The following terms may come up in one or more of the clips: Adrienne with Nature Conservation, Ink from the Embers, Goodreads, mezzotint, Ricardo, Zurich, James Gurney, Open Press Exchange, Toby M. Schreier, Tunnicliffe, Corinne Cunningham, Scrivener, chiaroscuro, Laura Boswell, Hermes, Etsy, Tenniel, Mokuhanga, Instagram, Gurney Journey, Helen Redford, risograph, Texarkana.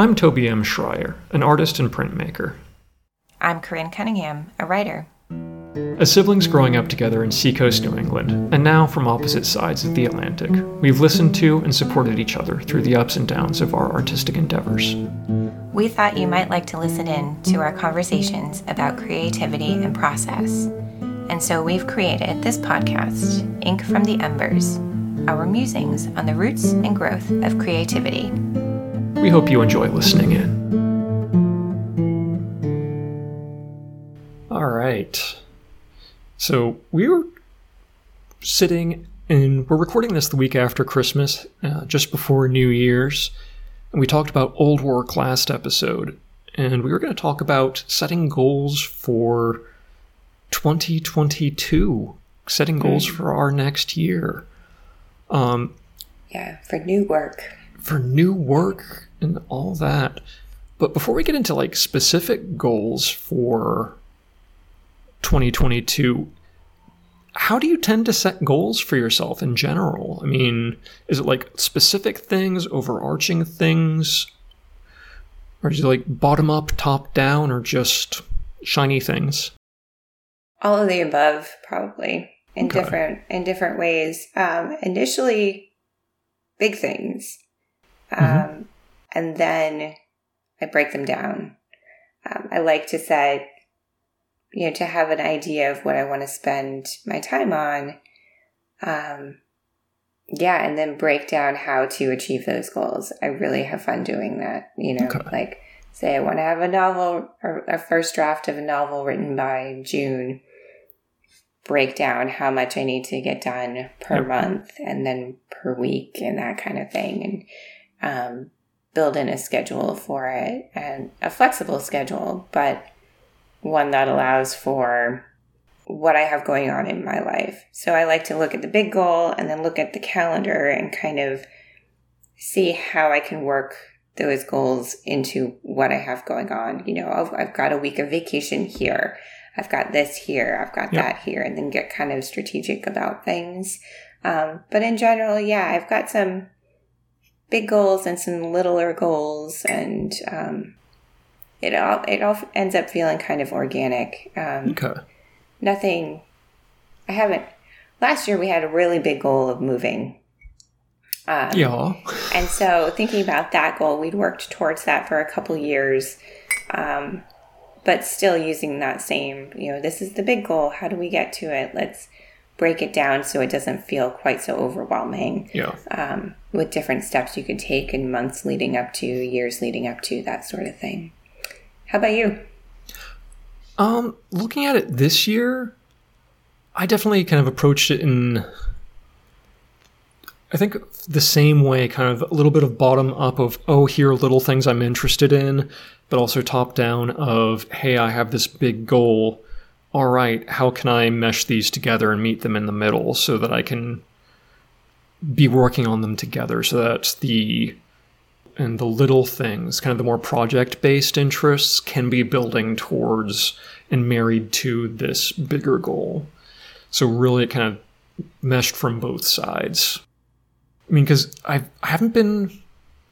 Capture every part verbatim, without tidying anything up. I'm Toby M. Schreier, an artist and printmaker. I'm Corinne Cunningham, a writer. As siblings growing up together in seacoast New England, and now from opposite sides of the Atlantic, we've listened to and supported each other through the ups and downs of our artistic endeavors. We thought you might like to listen in to our conversations about creativity and process, and so we've created this podcast, Ink from the Embers, our musings on the roots and growth of creativity. We hope you enjoy listening in. All right. So we were sitting and we're recording this the week after Christmas, uh, just before New Year's. And we talked about old work last episode. And we were going to talk about setting goals for twenty twenty-two, setting goals mm. for our next year. Um, yeah, for new work. For new work and all that. But before we get into like specific goals for twenty twenty-two, how do you tend to set goals for yourself in general? I mean, is it like specific things, overarching things? Or is it like bottom up, top down, or just shiny things? All of the above, probably, in okay. different in different ways. Um, initially, big things. Um, mm-hmm. And then I break them down. Um, I like to set, you know, to have an idea of what I want to spend my time on. Um, yeah. And then break down how to achieve those goals. I really have fun doing that. You know, okay. like say I want to have a novel or a first draft of a novel written by June, break down how much I need to get done per yep. month and then per week and that kind of thing. And, Um, build in a schedule for it and a flexible schedule, but one that allows for what I have going on in my life. So I like to look at the big goal and then look at the calendar and kind of see how I can work those goals into what I have going on. You know, I've, I've got a week of vacation here. I've got this here. I've got yeah. that here. And then get kind of strategic about things. Um, but in general, yeah, I've got some big goals and some littler goals, and um, it all it all ends up feeling kind of organic. Um, okay. Nothing. I haven't. Last year we had a really big goal of moving. Um, yeah. And so thinking about that goal, we'd worked towards that for a couple years, um, but still using that same. You know, this is the big goal. How do we get to it? Let's break it down so it doesn't feel quite so overwhelming. Yeah. Um, with different steps you could take in months leading up to, years leading up to, that sort of thing. How about you? Um, looking at it this year, I definitely kind of approached it in, I think, the same way, kind of a little bit of bottom up of, oh, here are little things I'm interested in, but also top down of, hey, I have this big goal. All right, how can I mesh these together and meet them in the middle so that I can be working on them together? So that's the, and the little things, kind of the more project-based interests can be building towards and married to this bigger goal. So really it kind of meshed from both sides. I mean, because I haven't been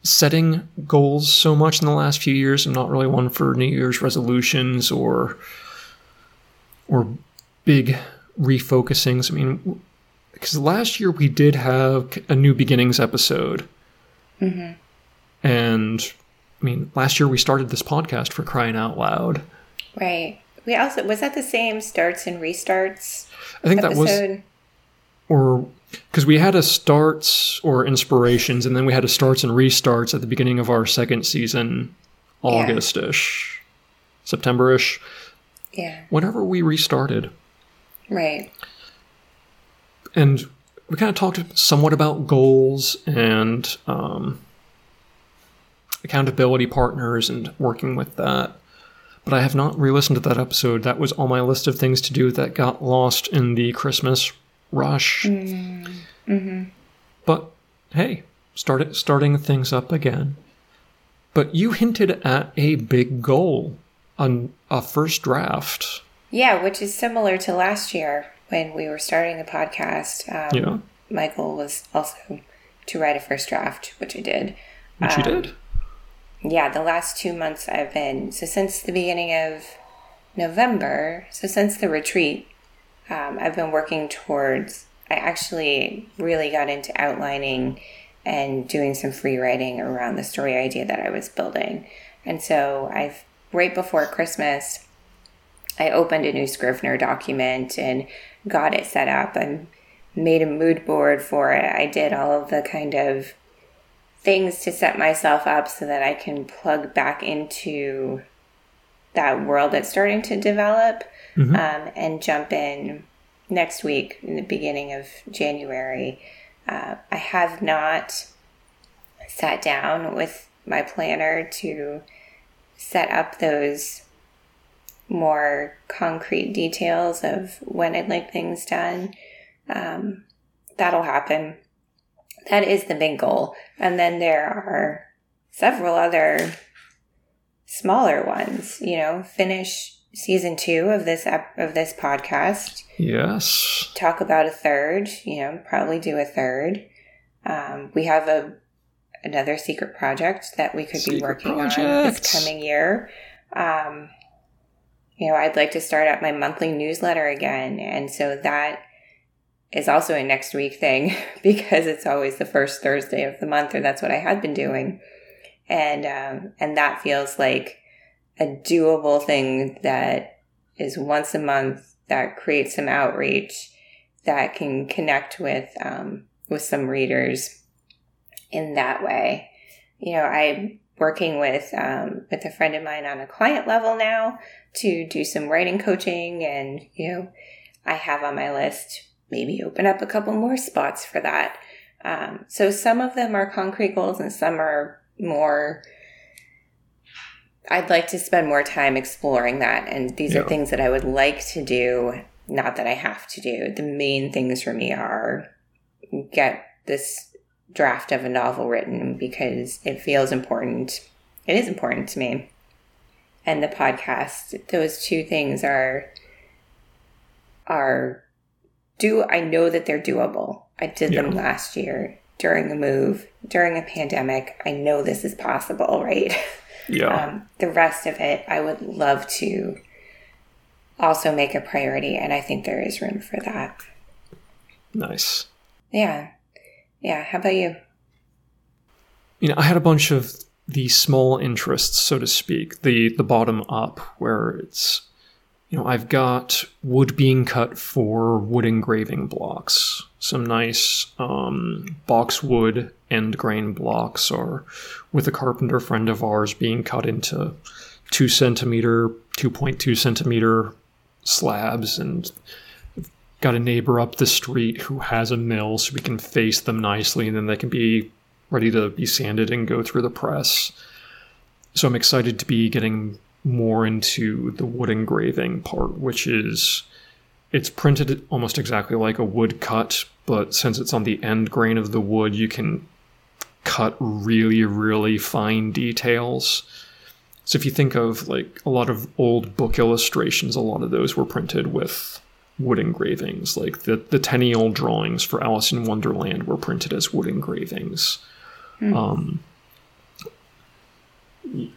setting goals so much in the last few years. I'm not really one for New Year's resolutions or... or big refocusings. I mean, because last year we did have a New Beginnings episode. Mm-hmm. And, I mean, last year we started this podcast, for crying out loud. Right. We also, was that the same starts and restarts I think episode? That was, or, because we had a starts or inspirations, and then we had a starts and restarts at the beginning of our second season, August-ish, yeah. September-ish. Yeah. Whenever we restarted. Right. And we kind of talked somewhat about goals and um, accountability partners and working with that. But I have not re-listened to that episode. That was on my list of things to do that got lost in the Christmas rush. Mm-hmm. But hey, start it, starting things up again. But you hinted at a big goal. On a first draft. Yeah, which is similar to last year when we were starting the podcast. Um, yeah. My goal was also to write a first draft, which I did. Which um, you did? yeah, the last two months I've been, so since the beginning of November, so since the retreat, um, I've been working towards, I actually really got into outlining and doing some free writing around the story idea that I was building. And so I've, right before Christmas, I opened a new Scrivener document and got it set up and made a mood board for it. I did all of the kind of things to set myself up so that I can plug back into that world that's starting to develop, mm-hmm. um, and jump in next week in the beginning of January. Uh, I have not sat down with my planner to set up those more concrete details of when I'd like things done. Um, that'll happen. That is the big goal. And then there are several other smaller ones, you know, finish season two of this ep- of this podcast. Yes. Talk about a third, you know, probably do a third. Um, we have a another secret project that we could secret be working project. on this coming year. Um, you know, I'd like to start up my monthly newsletter again. And so that is also a next week thing because it's always the first Thursday of the month, or that's what I had been doing. And, um, and that feels like a doable thing that is once a month, that creates some outreach that can connect with, um, with some readers in that way. You know, I'm working with, um, with a friend of mine on a client level now to do some writing coaching, and, you know, I have on my list, maybe open up a couple more spots for that. Um, so some of them are concrete goals and some are more, I'd like to spend more time exploring that. And these yeah. are things that I would like to do, not that I have to do. The main things for me are get this draft of a novel written because it feels important. It is important to me. And the podcast, those two things are, are, Do I know that they're doable. I did yeah. them last year during a move, during a pandemic. I know this is possible, right? Yeah. Um, the rest of it, I would love to also make a priority, and I think there is room for that. Nice. Yeah. Yeah. How about you? You know, I had a bunch of the small interests, so to speak, the, the bottom up, where it's, you know, I've got wood being cut for wood engraving blocks. Some nice um, boxwood end grain blocks are with a carpenter friend of ours being cut into two centimeter, two point two centimeter slabs. And I've got a neighbor up the street who has a mill, so we can face them nicely, and then they can be ready to be sanded and go through the press. So I'm excited to be getting more into the wood engraving part, which is, it's printed almost exactly like a wood cut, but since it's on the end grain of the wood, you can cut really, really fine details. So if you think of like a lot of old book illustrations, a lot of those were printed with wood engravings. Like the, the Tenniel drawings for Alice in Wonderland were printed as wood engravings. Mm. Um,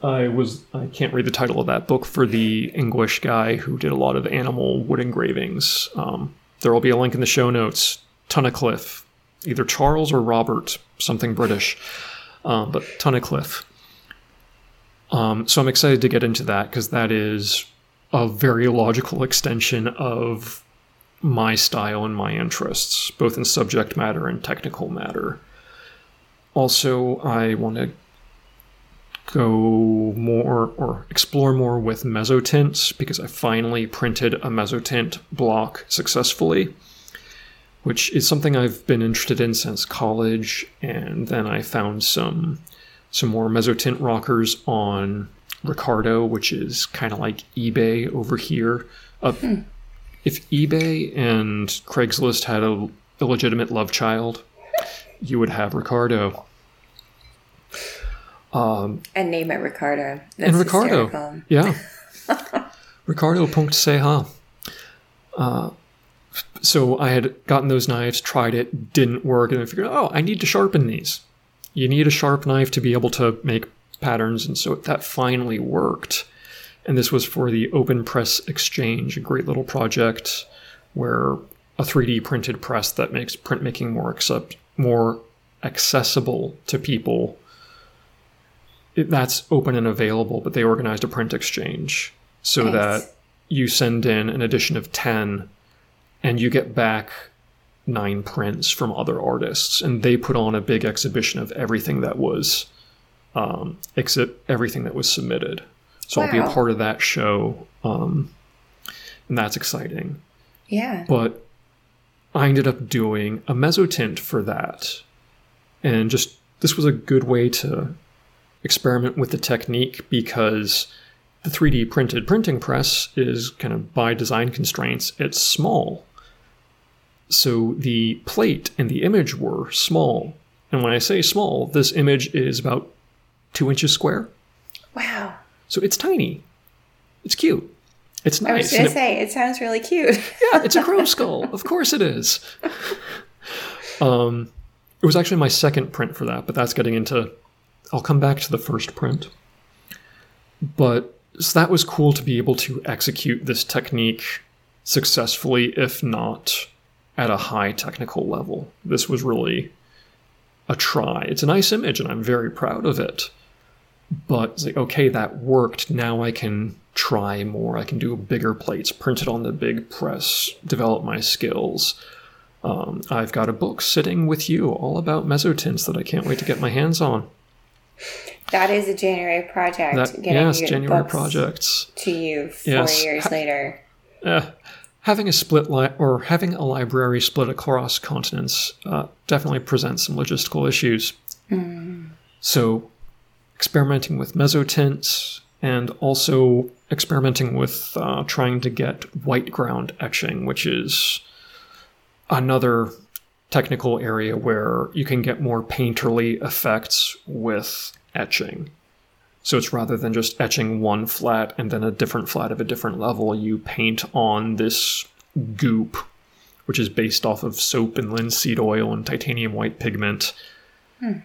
I was, I can't read the title of that book for the English guy who did a lot of animal wood engravings. Um, there will be a link in the show notes. Tunnicliffe, either Charles or Robert, something British, um, but Tunnicliffe. Um, so I'm excited to get into that because that is a very logical extension of my style and my interests, both in subject matter and technical matter. Also, I want to go more or explore more with mezzotints, because I finally printed a mezzotint block successfully, which is something I've been interested in since college. And then I found some some more mezzotint rockers on Ricardo, which is kind of like eBay over here. Uh, hmm. If eBay and Craigslist had a illegitimate love child, you would have Ricardo. Um, and name it Ricardo. That's and Ricardo, hysterical. Yeah. Ricardo.ch. Uh, so I had gotten those knives, tried it, didn't work, and I figured, oh, I need to sharpen these. You need a sharp knife to be able to make patterns, and so that finally worked. And this was for the Open Press Exchange, a great little project where a three D printed press that makes printmaking more accept more accessible to people. It, that's open and available, but they organized a print exchange so nice. that you send in an edition of ten and you get back nine prints from other artists, and they put on a big exhibition of everything that was um except everything that was submitted. So wow. I'll be a part of that show, um and that's exciting. Yeah. But I ended up doing a mezzotint for that, and just this was a good way to experiment with the technique, because the three D printed printing press is kind of, by design constraints, it's small. So the plate and the image were small. And when I say small, this image is about two inches square. Wow. So it's tiny. It's cute. It's nice. I was going to say, it sounds really cute. Yeah, it's a crow skull. Of course it is. Um, it was actually my second print for that, but that's getting into... I'll come back to the first print. But so that was cool to be able to execute this technique successfully, if not... at a high technical level. This was really a try. It's a nice image and I'm very proud of it. But it's like, okay, that worked. Now I can try more. I can do bigger plates, print it on the big press, develop my skills. Um, I've got a book sitting with you all about mezzotints that I can't wait to get my hands on. That is a January project. That, yes, January projects. To you four yes. years ha- later. Yeah. Having a split li- or having a library split across continents uh, definitely presents some logistical issues. Mm. So experimenting with mezzotints, and also experimenting with uh, trying to get white ground etching, which is another technical area where you can get more painterly effects with etching. So it's rather than just etching one flat and then a different flat of a different level, you paint on this goop, which is based off of soap and linseed oil and titanium white pigment. Hmm.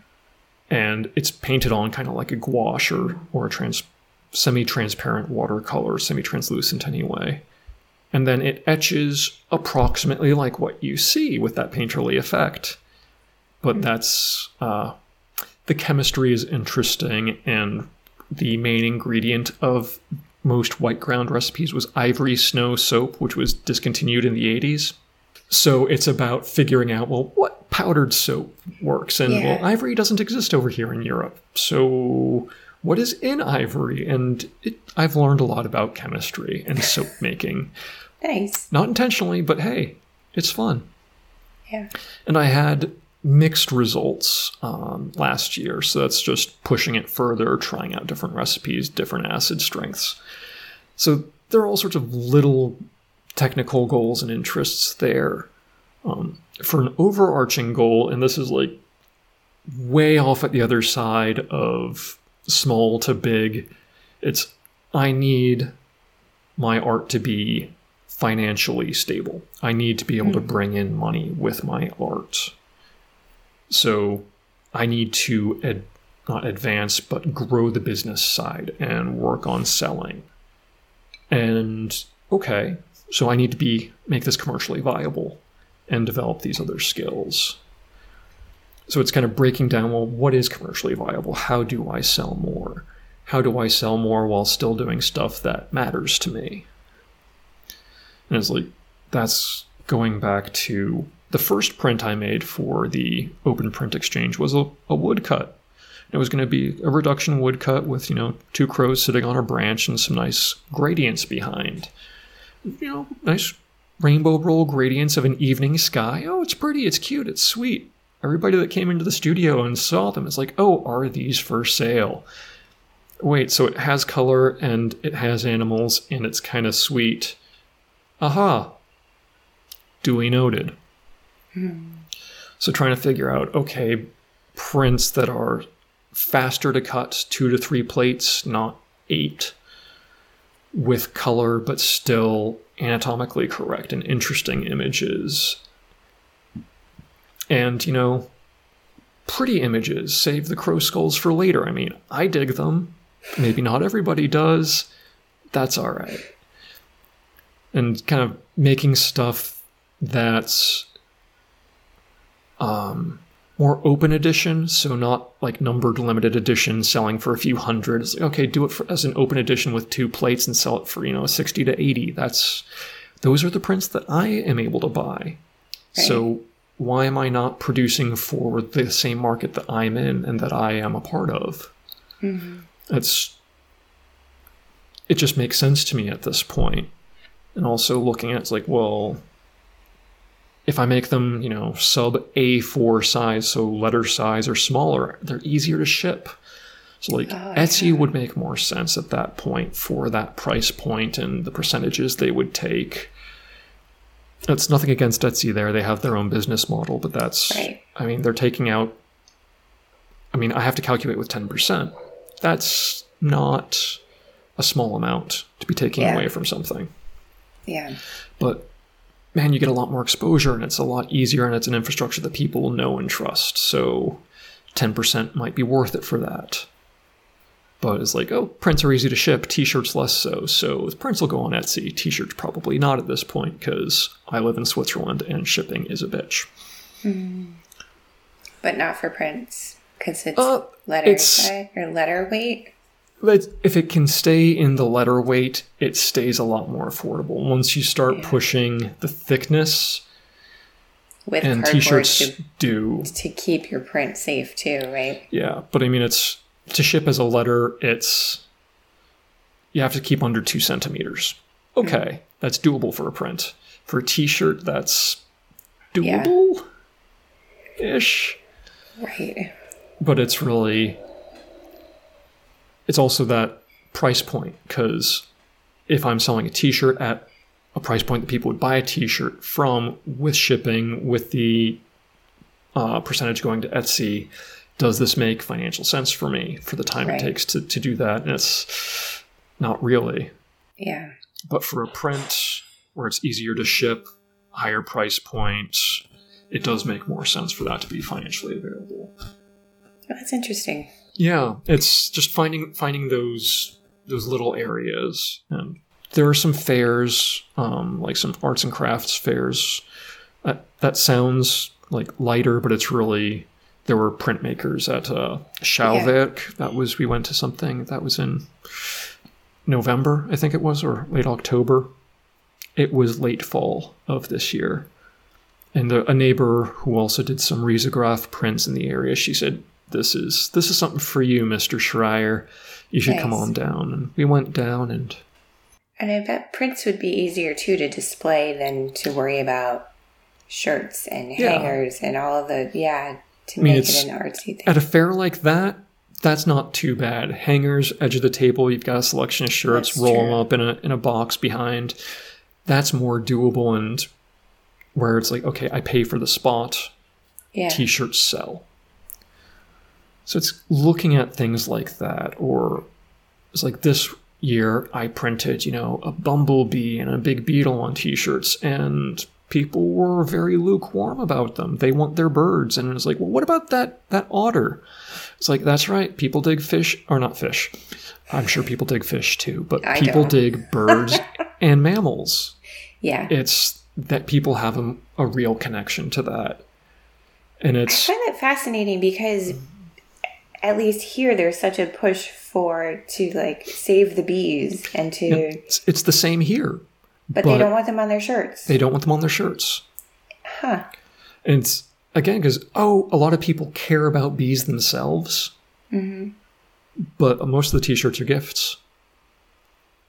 And it's painted on kind of like a gouache or, or a trans, semi-transparent watercolor, semi-translucent anyway. And then it etches approximately like what you see with that painterly effect. But hmm. that's... Uh, the chemistry is interesting, and... the main ingredient of most white ground recipes was ivory snow soap, which was discontinued in the eighties. So it's about figuring out, well, what powdered soap works? And, yeah. well, ivory doesn't exist over here in Europe. So what is in ivory? And it, I've learned a lot about chemistry and soap making. Nice. Not intentionally, but hey, it's fun. Yeah. And I had... mixed results um, last year. So that's just pushing it further, trying out different recipes, different acid strengths. So there are all sorts of little technical goals and interests there. Um, for an overarching goal, and this is like way off at the other side of small to big, it's I need my art to be financially stable. I need to be able mm. to bring in money with my art. So I need to ad, not advance, but grow the business side and work on selling. And okay, so I need to be make this commercially viable and develop these other skills. So it's kind of breaking down, well, what is commercially viable? How do I sell more? How do I sell more while still doing stuff that matters to me? And it's like, that's going back to... the first print I made for the Open Print Exchange was a, a woodcut. It was going to be a reduction woodcut with, you know, two crows sitting on a branch and some nice gradients behind. You know, nice rainbow roll gradients of an evening sky. Oh, it's pretty, it's cute, it's sweet. Everybody that came into the studio and saw them is like, oh, are these for sale? Wait, so it has color and it has animals and it's kind of sweet. Aha. Duly noted. So trying to figure out, okay, prints that are faster to cut, two to three plates, not eight, with color, but still anatomically correct and interesting images. And, you know, pretty images. Save the crow skulls for later. I mean, I dig them. Maybe not everybody does. That's all right. And kind of making stuff that's um, more open edition, so not like numbered limited edition selling for a few hundred. It's like, okay, do it for, as an open edition with two plates and sell it for, you know, sixty to eighty. That's those are the prints that I am able to buy. Right. So why am I not producing for the same market that I'm in and that I am a part of? Mm-hmm. It's, it just makes sense to me at this point. And also looking at it's like, well, if I make them, you know, sub A four size, so letter size or smaller, they're easier to ship. So like oh, Etsy yeah. would make more sense at that point for that price point and the percentages they would take. It's nothing against Etsy there. They have their own business model, but that's, right. I mean, they're taking out, I mean, I have to calculate with ten percent. That's not a small amount to be taking yeah. away from something. Yeah. But man, you get a lot more exposure and it's a lot easier and it's an infrastructure that people know and trust. So ten percent might be worth it for that. But it's like, oh, prints are easy to ship, t-shirts less so. So the prints will go on Etsy, t-shirts probably not at this point because I live in Switzerland and shipping is a bitch. Mm. But not for prints because it's uh, letter it's, size or letter weight. But if it can stay in the letter weight, it stays a lot more affordable. Once you start yeah. pushing the thickness, with and t-shirts to, do to keep your print safe too, right? Yeah, but I mean, it's. To ship as a letter, it's you have to keep under two centimeters. Okay, that's doable for a print. For a t-shirt, that's doable-ish. Yeah. Right. But it's really... It's also that price point, because if I'm selling a t-shirt at a price point that people would buy a t-shirt from with shipping, with the uh, percentage going to Etsy... Does this make financial sense for me for the time right. it takes to, to do that? And it's not really. Yeah. But for a print where it's easier to ship, higher price point, it does make more sense for that to be financially available. That's interesting. Yeah. It's just finding finding those those little areas. And there are some fairs, um, like some arts and crafts fairs. That, that sounds like lighter, but it's really... There were printmakers at uh, Schauwerk. Yeah. That was, we went to something that was in November, I think it was, or late October. It was late fall of this year. And the, a neighbor who also did some risograph prints in the area, she said, this is this is something for you, Mister Schreier. You should nice. come on down. And we went down and... And I bet prints would be easier, too, to display than to worry about shirts and hangers yeah. and all of the... yeah. To I mean, make it's, it an artsy thing. At a fair like that, that's not too bad. Hangers, edge of the table, you've got a selection of shirts, that's roll true. them up in a in a box behind. That's more doable and where it's like, okay, I pay for the spot, yeah. t-shirts sell. So it's looking at things like that, or it's like this year I printed, you know, a bumblebee and a big beetle on t-shirts and... People were very lukewarm about them. They want their birds. And it's like, well, what about that that otter? It's like, that's right. People dig fish, or not fish. I'm sure people dig fish too, but I people don't. dig birds and mammals. Yeah. It's that people have a, a real connection to that. And it's... I find that fascinating because at least here there's such a push for to like save the bees and to... Yeah, it's, it's the same here. But, but they don't want them on their shirts. They don't want them on their shirts. Huh. And it's, again, because, oh, a lot of people care about bees themselves. Mm-hmm. But most of the t-shirts are gifts.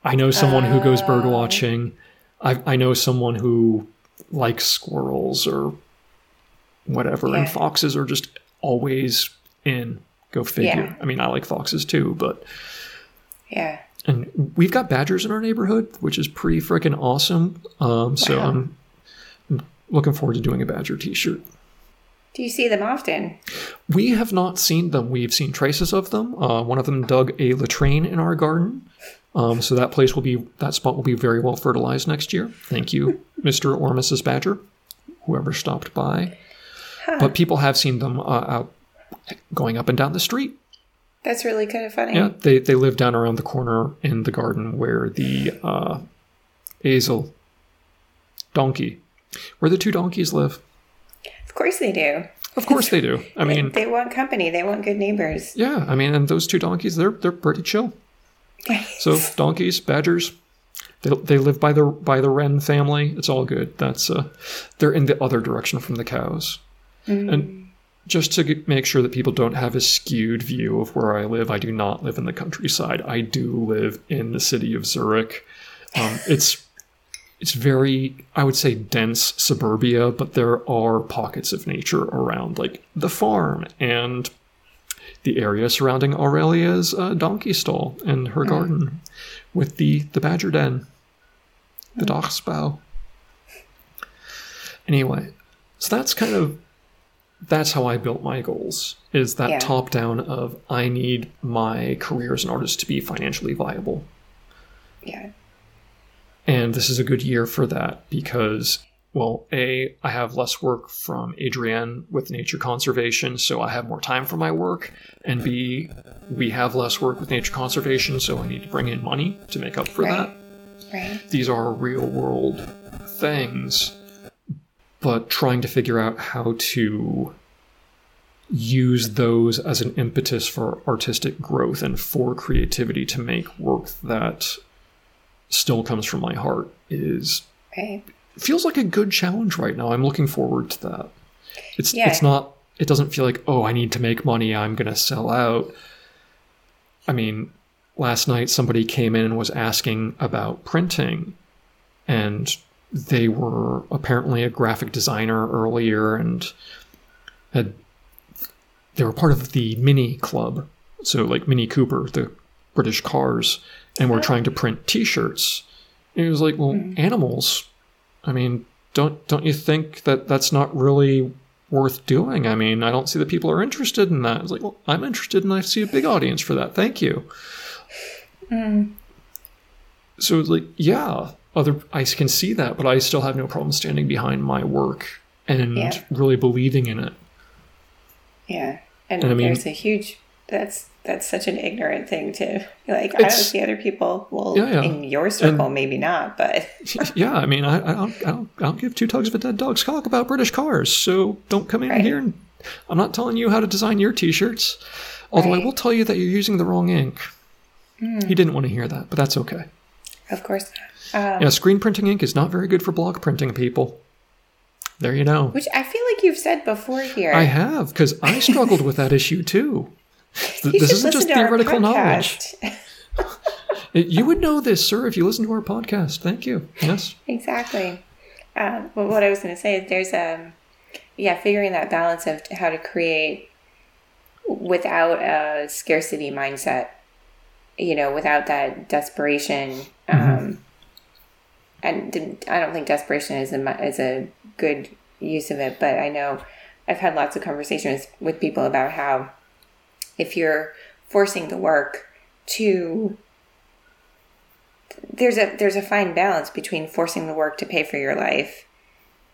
I know someone uh, who goes bird watching. I, I know someone who likes squirrels or whatever. Yeah. And foxes are just always in. Go figure. Yeah. I mean, I like foxes too, but... Yeah. And we've got badgers in our neighborhood, which is pretty freaking awesome. Um, so wow. I'm, I'm looking forward to doing a badger t-shirt. Do you see them often? We have not seen them. We've seen traces of them. Uh, one of them dug a latrine in our garden. Um, so that place will be, that spot will be very well fertilized next year. Thank you, Mister or Missus Badger, whoever stopped by. Huh. But people have seen them uh, out going up and down the street. That's really kind of funny. Yeah, they, they live down around the corner in the garden where the uh, Azel donkey, where the two donkeys live. Of course they do. Of course they do. I mean, they, they want company. They want good neighbors. Yeah, I mean, and those two donkeys, they're they're pretty chill. So donkeys, badgers, they they live by the by the Wren family. It's all good. That's uh, they're in the other direction from the cows, mm. and. Just to get, make sure that people don't have a skewed view of where I live, I do not live in the countryside. I do live in the city of Zurich. Um, it's it's very, I would say, dense suburbia, but there are pockets of nature around, like the farm and the area surrounding Aurelia's uh, donkey stall and her mm. garden with the, the badger den, the mm. Dachsbau. Anyway, so that's kind of... That's how I built my goals, is that yeah. top down of I need my career as an artist to be financially viable. Yeah. And this is a good year for that because, well, A, I have less work from Adrienne with Nature Conservation, so I have more time for my work. And B, we have less work with Nature Conservation, so I need to bring in money to make up for right. that. Right. These are real world things. But trying to figure out how to use those as an impetus for artistic growth and for creativity to make work that still comes from my heart is okay. feels like a good challenge right now. I'm looking forward to that. It's yeah. it's not it doesn't feel like, oh, I need to make money, I'm gonna sell out. I mean, last night somebody came in and was asking about printing, and they were apparently a graphic designer earlier and had they were part of the Mini Club, so like Mini Cooper, the British cars, and were trying to print t-shirts. And it was like, well, mm-hmm. animals, I mean, don't don't you think that that's not really worth doing? I mean, I don't see that people are interested in that. It's like, well, I'm interested and I see a big audience for that. Thank you. Mm. So it's like, yeah. Other, I can see that, but I still have no problem standing behind my work and yeah. really believing in it. Yeah, and, and I mean, there's a huge. That's that's such an ignorant thing too. Like, I don't see other people. Well, yeah, yeah. in your circle, and, maybe not, but yeah. I mean, I I don't, I, don't, I don't give two tugs of a dead dog's cock about British cars. So don't come in right. here, and I'm not telling you how to design your t-shirts. Although right. I will tell you that you're using the wrong ink. Mm. He didn't want to hear that, but that's okay. Of course not. Um, yeah, screen printing ink is not very good for block printing, people. There you know. Which I feel like you've said before here. I have, because I struggled with that issue too. Th- this isn't just theoretical knowledge. You would know this, sir, if you listened to our podcast. Thank you. Yes. Exactly. Um, well, what I was going to say is there's a, yeah, figuring that balance of how to create without a scarcity mindset, you know, without that desperation. Um, mm-hmm. And I don't think desperation is a, is a good use of it, but I know I've had lots of conversations with people about how if you're forcing the work to, there's a there's a fine balance between forcing the work to pay for your life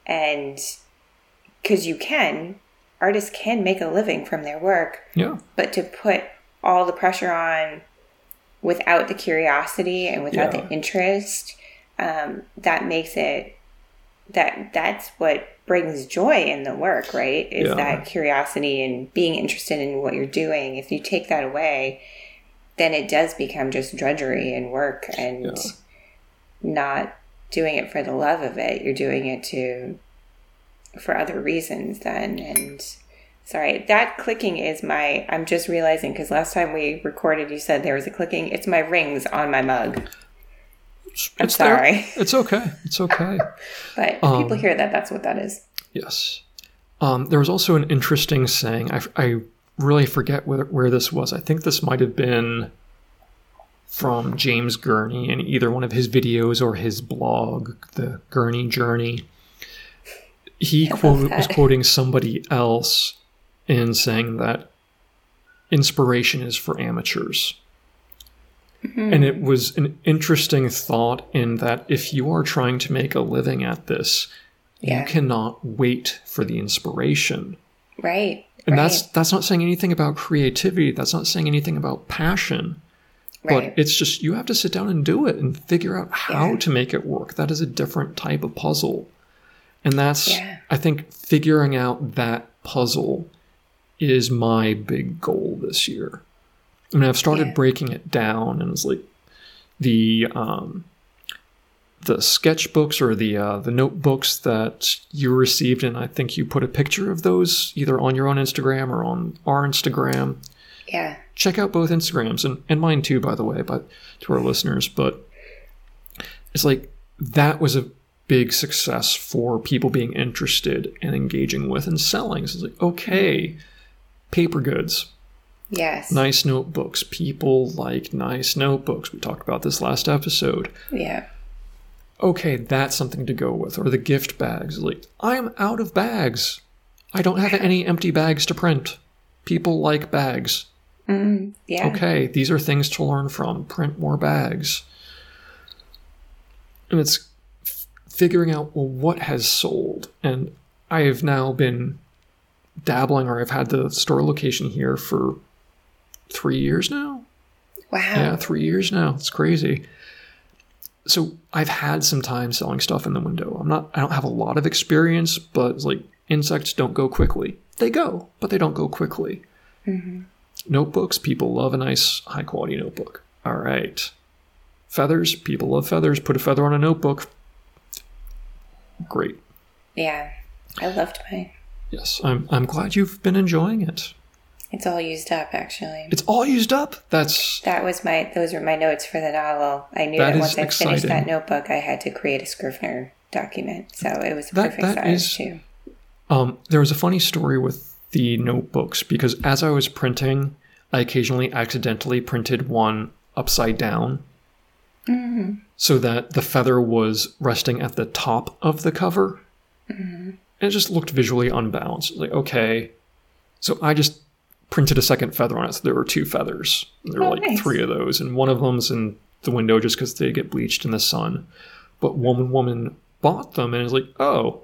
and, because you can, artists can make a living from their work, yeah. but to put all the pressure on without the curiosity and without yeah. the interest... Um, that makes it that that's what brings joy in the work, right? Is yeah. that curiosity and being interested in what you're doing. If you take that away, then it does become just drudgery and work and yeah. not doing it for the love of it. You're doing it to for other reasons then. And sorry, that clicking is my, I'm just realizing because last time we recorded, you said there was a clicking. It's my rings on my mug. It's I'm sorry. There. It's okay. It's okay. But um, people hear that. That's what that is. Yes. Um, there was also an interesting saying. I, I really forget where, where this was. I think this might have been from James Gurney in either one of his videos or his blog, The Gurney Journey. He quote, was quoting somebody else in saying that inspiration is for amateurs. Mm-hmm. And it was an interesting thought in that if you are trying to make a living at this, yeah. you cannot wait for the inspiration. Right. And right. that's that's not saying anything about creativity. That's not saying anything about passion. Right. But it's just, you have to sit down and do it and figure out how yeah. to make it work. That is a different type of puzzle. And that's, yeah. I think, figuring out that puzzle is my big goal this year. I mean, I've started yeah. breaking it down, and it's like the um, the sketchbooks or the uh, the notebooks that you received, and I think you put a picture of those either on your own Instagram or on our Instagram. Yeah. Check out both Instagrams, and, and mine too, by the way, but to our listeners. But it's like, that was a big success for people being interested and engaging with and selling. So it's like, okay, paper goods. Yes. Nice notebooks. People like nice notebooks. We talked about this last episode. Yeah. Okay, that's something to go with. Or the gift bags. Like, I'm out of bags. I don't have any empty bags to print. People like bags. Mm, yeah. Okay, these are things to learn from. Print more bags. And it's f- figuring out, well, what has sold. And I have now been dabbling, or I've had the store location here for three years now. Wow. Yeah, three years now. It's crazy. So I've had some time selling stuff in the window. I'm not, I don't have a lot of experience, but it's like, insects don't go quickly. They go, but they don't go quickly. Mm-hmm. Notebooks, people love a nice, high-quality notebook. All right. Feathers, people love feathers. Put a feather on a notebook. Great. Yeah, I loved mine. Yes, I'm I'm glad you've been enjoying it. It's all used up, actually. It's all used up? That's... That was my... Those were my notes for the novel. I knew that, that once I finished that notebook, I had to create a Scrivener document. So it was a that, perfect that size, is, too. Um, there was a funny story with the notebooks, because as I was printing, I occasionally accidentally printed one upside down mm-hmm. so that the feather was resting at the top of the cover. Mm-hmm. And it just looked visually unbalanced. Like, okay. So I just printed a second feather on it. So there were two feathers. There were oh, like nice. three of those. And one of them's in the window just because they get bleached in the sun. But one woman bought them and is like, oh,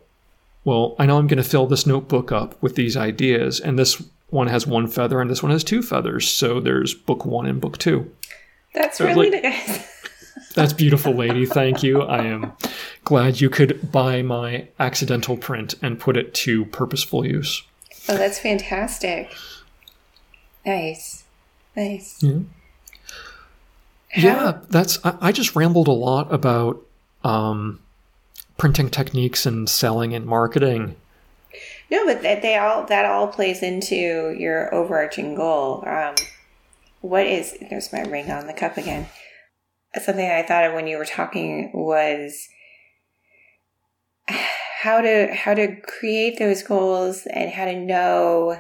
well, I know I'm going to fill this notebook up with these ideas, and this one has one feather, and this one has two feathers. So there's book one and book two. That's so really like, nice. That's beautiful, lady. Thank you. I am glad you could buy my accidental print and put it to purposeful use. Oh, that's fantastic. Nice. Nice. Yeah. How- yeah that's. I, I just rambled a lot about... Um, printing techniques and selling and marketing. No, but that they all that all plays into your overarching goal. Um, what is there's my ring on the cup again. Something I thought of when you were talking was how to how to create those goals and how to know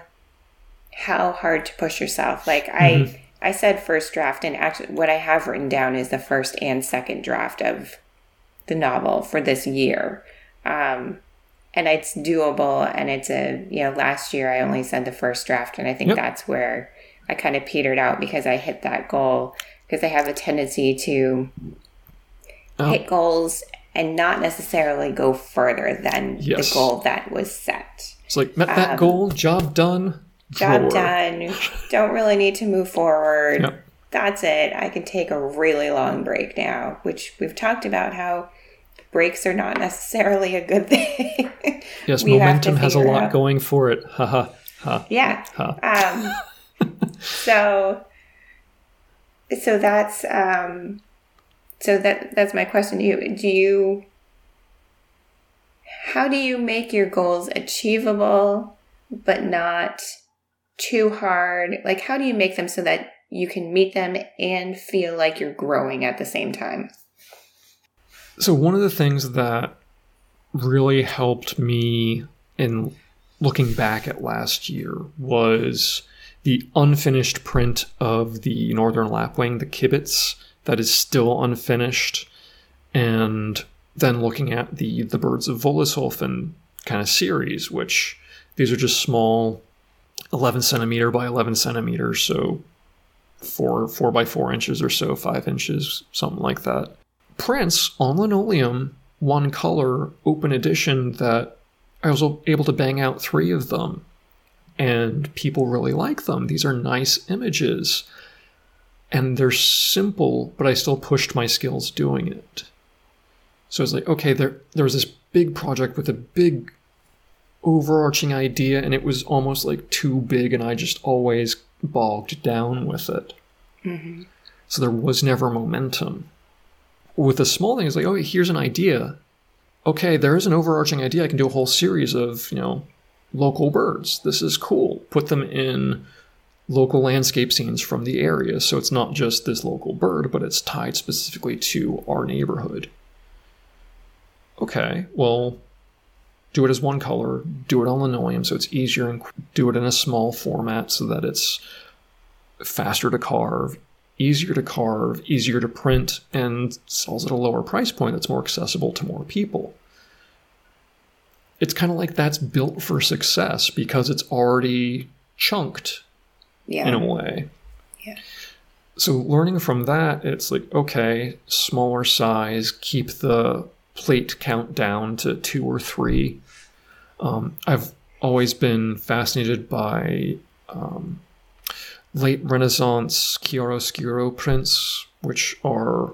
how hard to push yourself. Like mm-hmm. I I said first draft, and actually what I have written down is the first and second draft of the novel for this year. Um, and it's doable. And it's a, you know, last year I only said the first draft. And I think yep. that's where I kind of petered out because I hit that goal, because I have a tendency to oh. hit goals and not necessarily go further than yes. the goal that was set. It's like, met that um, goal, job done. Job drawer. done. Don't really need to move forward. Yep. That's it. I can take a really long break now, which we've talked about how breaks are not necessarily a good thing. Yes, momentum has a lot going for it. Ha ha ha. Yeah. Ha. Um, so, so that's um, so that that's my question to you. Do you? How do you make your goals achievable, but not too hard? Like, how do you make them so that you can meet them and feel like you're growing at the same time? So one of the things that really helped me in looking back at last year was the unfinished print of the Northern Lapwing, the Kibitz, that is still unfinished. And then looking at the, the Birds of Völusulfan kind of series, which these are just small eleven centimeter by eleven centimeter. So four, four by four inches or so, five inches, something like that. Prints on linoleum, one color, open edition, that I was able to bang out three of them. and people really like them. These are nice images, and they're simple, but I still pushed my skills doing it. So it's like, okay, there there was this big project with a big overarching idea, and it was almost like too big, and I just always bogged down with it. Mm-hmm. So there was never momentum. With a small thing, it's like, oh, here's an idea. Okay, there is an overarching idea. I can do a whole series of, you know, local birds. This is cool. Put them in local landscape scenes from the area. So it's not just this local bird, but it's tied specifically to our neighborhood. Okay, well, do it as one color. Do it on linoleum so it's easier, and do it in a small format so that it's faster to carve, easier to carve, easier to print, and sells at a lower price point that's more accessible to more people. It's kind of like that's built for success because it's already chunked yeah. in a way. Yeah. So learning from that, it's like, okay, smaller size, keep the plate count down to two or three. Um, I've always been fascinated by um, late Renaissance chiaroscuro prints, which are,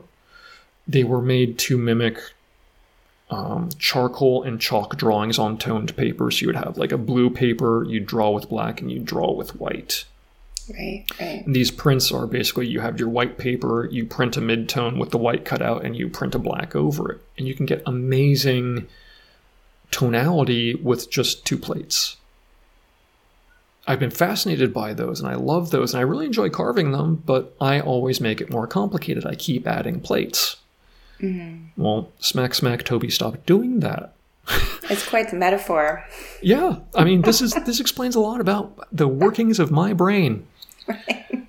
they were made to mimic um, charcoal and chalk drawings on toned paper. So you would have like a blue paper, you draw with black, and you draw with white. Right, right. And these prints are basically, you have your white paper, you print a mid-tone with the white cut out, and you print a black over it. And you can get amazing tonality with just two plates. I've been fascinated by those, and I love those, and I really enjoy carving them, but I always make it more complicated. I keep adding plates. Mm-hmm. Well, smack, smack, Toby, stop doing that. It's quite the metaphor. Yeah. I mean, this is this explains a lot about the workings of my brain. Right.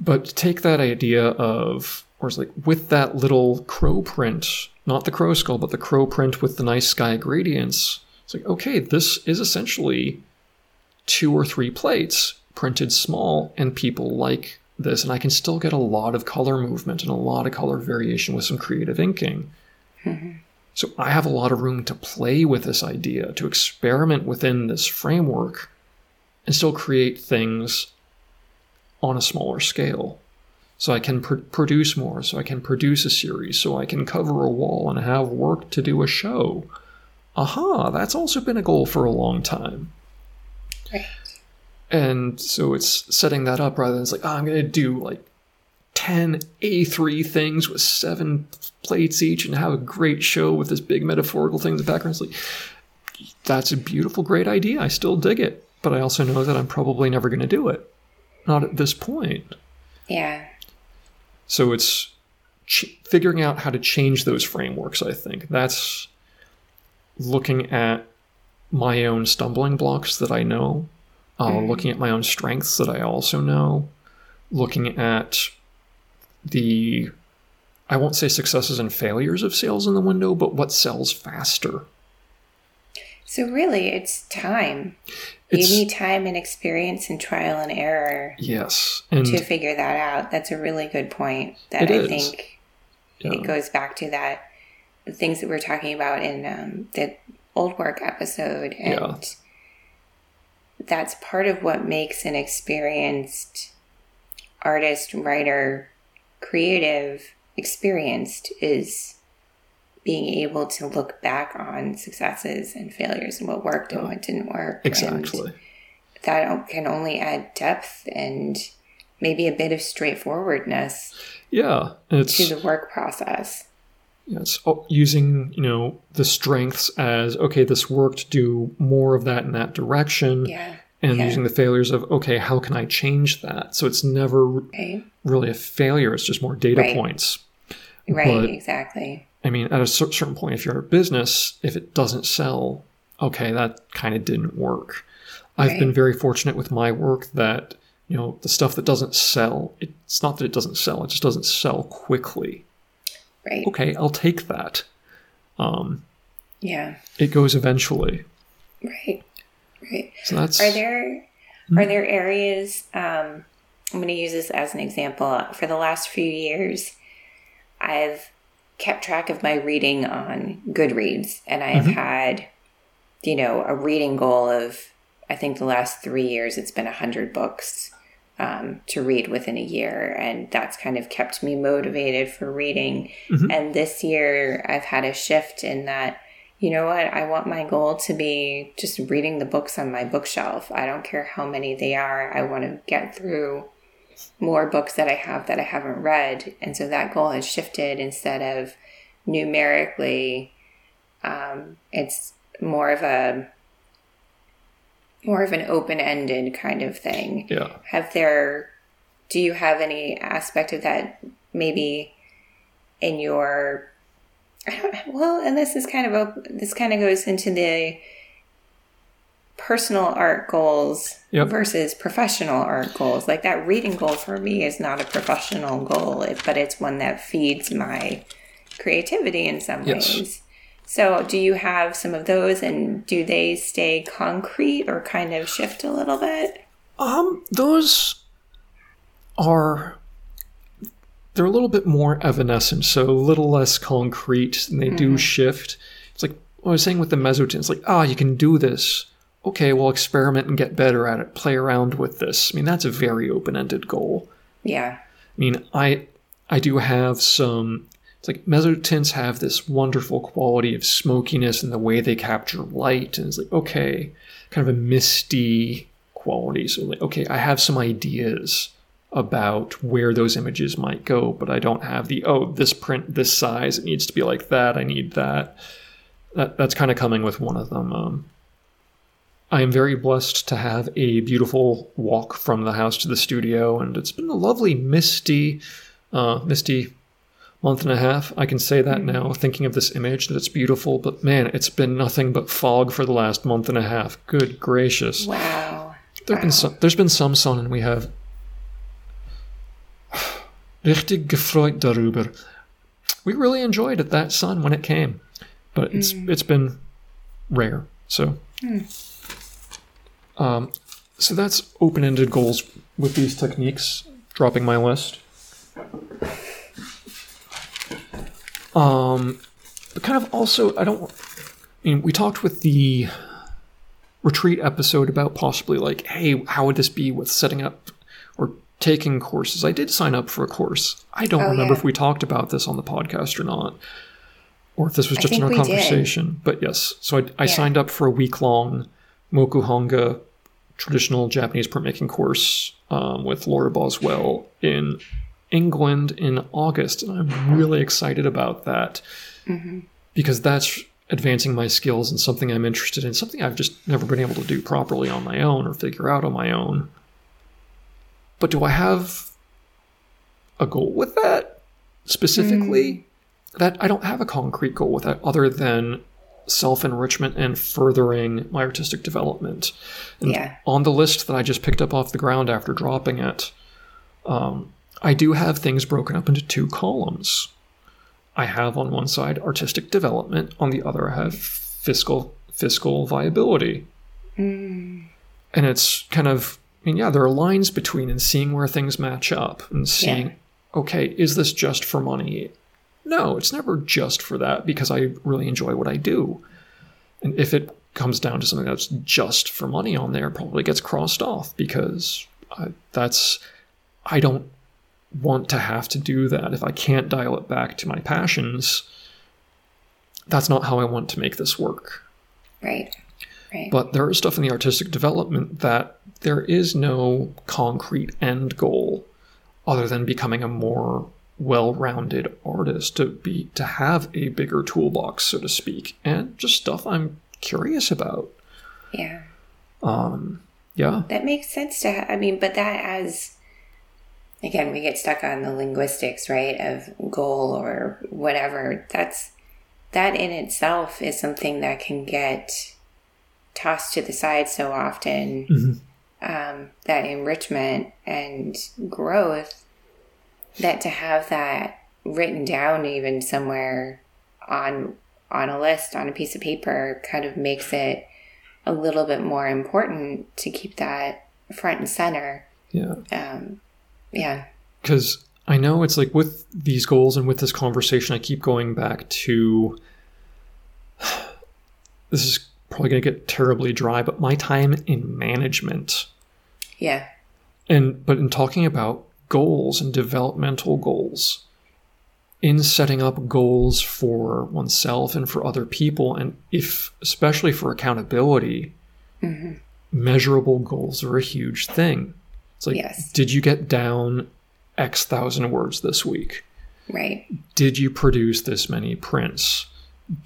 But take that idea of, or it's like with that little crow print, not the crow skull, but the crow print with the nice sky gradients. It's like, okay, this is essentially two or three plates printed small, and people like this. And I can still get a lot of color movement and a lot of color variation with some creative inking. Mm-hmm. So I have a lot of room to play with this idea, to experiment within this framework and still create things on a smaller scale. So I can pr- produce more, so I can produce a series, so I can cover a wall and have work to do a show. Aha, that's also been a goal for a long time. Right. And so it's setting that up rather than it's like, oh, I'm going to do like ten A three things with seven plates each and have a great show with this big metaphorical thing in the background. It's like, that's a beautiful, great idea. I still dig it, but I also know that I'm probably never going to do it. Not at this point. Yeah. So it's ch- figuring out how to change those frameworks, I think. That's looking at my own stumbling blocks that I know, uh, mm. looking at my own strengths that I also know, looking at the, I won't say successes and failures of sales in the window, but what sells faster. So really, it's time. It's, you need time and experience and trial and error. Yes. And to figure that out. That's a really good point that I is. think yeah. it goes back to that, the things that we were talking about in um, the old work episode. And yeah. that's part of what makes an experienced artist, writer, creative, experienced, is being able to look back on successes and failures and what worked and what didn't work. Exactly. And that can only add depth and maybe a bit of straightforwardness yeah, it's, to the work process. Yeah, it's using, you know, the strengths as, okay, this worked, do more of that in that direction. Yeah. And yeah. using the failures of, okay, how can I change that? So it's never right. really a failure. It's just more data right. points. Right, but, exactly. I mean, at a certain point, if you're a business, if it doesn't sell, okay, that kind of didn't work. I've right. been very fortunate with my work that, you know, the stuff that doesn't sell, it's not that it doesn't sell, it just doesn't sell quickly. Right. Okay, I'll take that. Um, yeah. It goes eventually. Right. Right. So that's, are there are there areas, um, I'm going to use this as an example. For the last few years, I've kept track of my reading on Goodreads, and I've mm-hmm. had, you know, a reading goal of I think the last three years, it's been one hundred books um, to read within a year. And that's kind of kept me motivated for reading. Mm-hmm. And this year, I've had a shift in that, you know what, I want my goal to be just reading the books on my bookshelf. I don't care how many they are. I want to get through more books that I have that I haven't read. And so that goal has shifted. Instead of numerically, um, it's more of a more of an open-ended kind of thing. Yeah. Have there, do you have any aspect of that maybe in your, I don't know, well, and this is kind of, this kind of goes into the personal art goals yep. versus professional art goals. Like that reading goal for me is not a professional goal, but it's one that feeds my creativity in some yes. ways. So do you have some of those, and do they stay concrete or kind of shift a little bit? Um, those are, they're a little bit more evanescent, so a little less concrete, and they mm-hmm. do shift. It's like what I was saying with the mesotin. It's like, ah, oh, you can do this. Okay, well, experiment and get better at it. Play around with this. I mean, that's a very open-ended goal. Yeah. I mean, I I do have some... It's like mesotints have this wonderful quality of smokiness in the way they capture light. And it's like, okay, kind of a misty quality. So like, okay, I have some ideas about where those images might go, but I don't have the, oh, this print, this size, it needs to be like that. I need that. that that's kind of coming with one of them. Um, I am very blessed to have a beautiful walk from the house to the studio. And it's been a lovely misty, uh, misty, month and a half. I can say that now, thinking of this image, that it's beautiful, but man, it's been nothing but fog for the last month and a half. Good gracious. Wow. There's wow. been some, there's been some sun, and we have richtig gefreut darüber. We really enjoyed it, that sun, when it came, but it's mm. it's been rare. So mm. um so that's open-ended goals with these techniques. Dropping my list. Um, but kind of also, I don't, I mean, we talked with the retreat episode about possibly like, hey, how would this be with setting up or taking courses? I did sign up for a course. I don't oh, remember yeah. if we talked about this on the podcast or not, or if this was just in our conversation, did. But yes. So I, I yeah. signed up for a week long Mokuhanga traditional Japanese printmaking course, um, with Laura Boswell in England in August, and I'm really excited about that mm-hmm. because that's advancing my skills and something I'm interested in, something I've just never been able to do properly on my own or figure out on my own. But do I have a goal with that specifically? Mm. That I don't have a concrete goal with that other than self-enrichment and furthering my artistic development. And yeah. on the list that I just picked up off the ground after dropping it, um I do have things broken up into two columns. I have on one side artistic development, on the other I have fiscal fiscal viability. Mm. And it's kind of, I mean, yeah, there are lines between, and seeing where things match up and seeing, yeah. okay, is this just for money? No, it's never just for that, because I really enjoy what I do. And if it comes down to something that's just for money on there, it probably gets crossed off, because I, that's, I don't, want to have to do that. If I can't dial it back to my passions, that's not how I want to make this work. Right. Right. But there is stuff in the artistic development that there is no concrete end goal other than becoming a more well-rounded artist, to be, to have a bigger toolbox, so to speak, and just stuff I'm curious about. Yeah. Um, yeah. That makes sense to ha- I mean, but that as again, we get stuck on the linguistics, right, of goal or whatever. That's, that in itself is something that can get tossed to the side so often, mm-hmm. um, that enrichment and growth, that to have that written down even somewhere on, on a list, on a piece of paper, kind of makes it a little bit more important to keep that front and center. Yeah. Um, Yeah. Because I know it's like with these goals and with this conversation, I keep going back to, this is probably going to get terribly dry, but my time in management. Yeah. And but in talking about goals and developmental goals, in setting up goals for oneself and for other people, and if especially for accountability, mm-hmm. measurable goals are a huge thing. It's like, yes. Did you get down X thousand words this week? Right. Did you produce this many prints?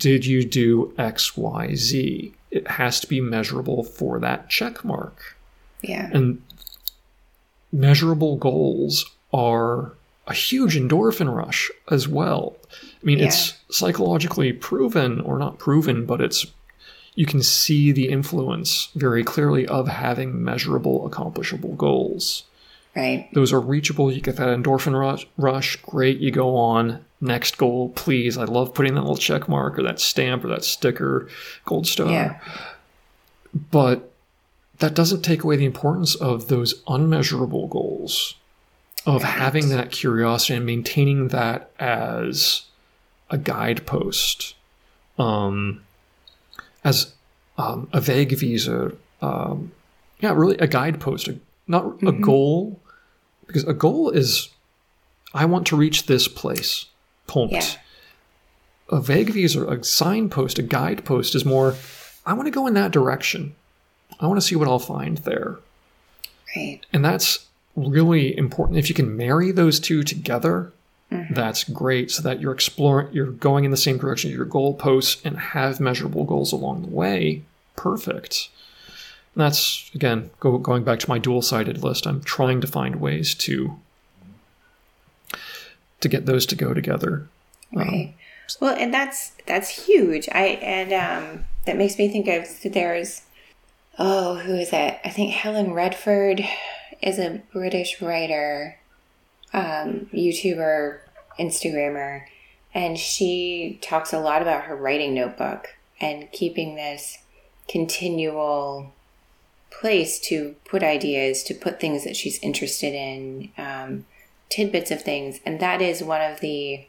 Did you do X, Y, Z? It has to be measurable for that check mark. Yeah. And measurable goals are a huge endorphin rush as well. I mean, yeah. It's psychologically proven, or not proven, but it's you can see the influence very clearly of having measurable, accomplishable goals. Right. Those are reachable. You get that endorphin rush, rush. Great. You go on. Next goal, please. I love putting that little check mark or that stamp or that sticker, gold star. Yeah. But that doesn't take away the importance of those unmeasurable goals, of right. having that curiosity and maintaining that as a guidepost, um, as um, a vague visa. Um, yeah, really a guidepost, a, not mm-hmm. a goal. Because a goal is, I want to reach this place, point. Yeah. A vague visa, a signpost, a guidepost is more, I want to go in that direction. I want to see what I'll find there. Right. And that's really important. If you can marry those two together, mm-hmm. that's great, so that you're exploring, you're going in the same direction as your goalposts and have measurable goals along the way. Perfect. And that's, again, go, going back to my dual-sided list. I'm trying to find ways to to get those to go together. Right. Um, well, and that's that's huge. I and um, that makes me think of there's oh, who is that? I think Helen Redford is a British writer, um, YouTuber, Instagrammer, and she talks a lot about her writing notebook and keeping this continual place to put ideas, to put things that she's interested in, um, tidbits of things. And that is one of the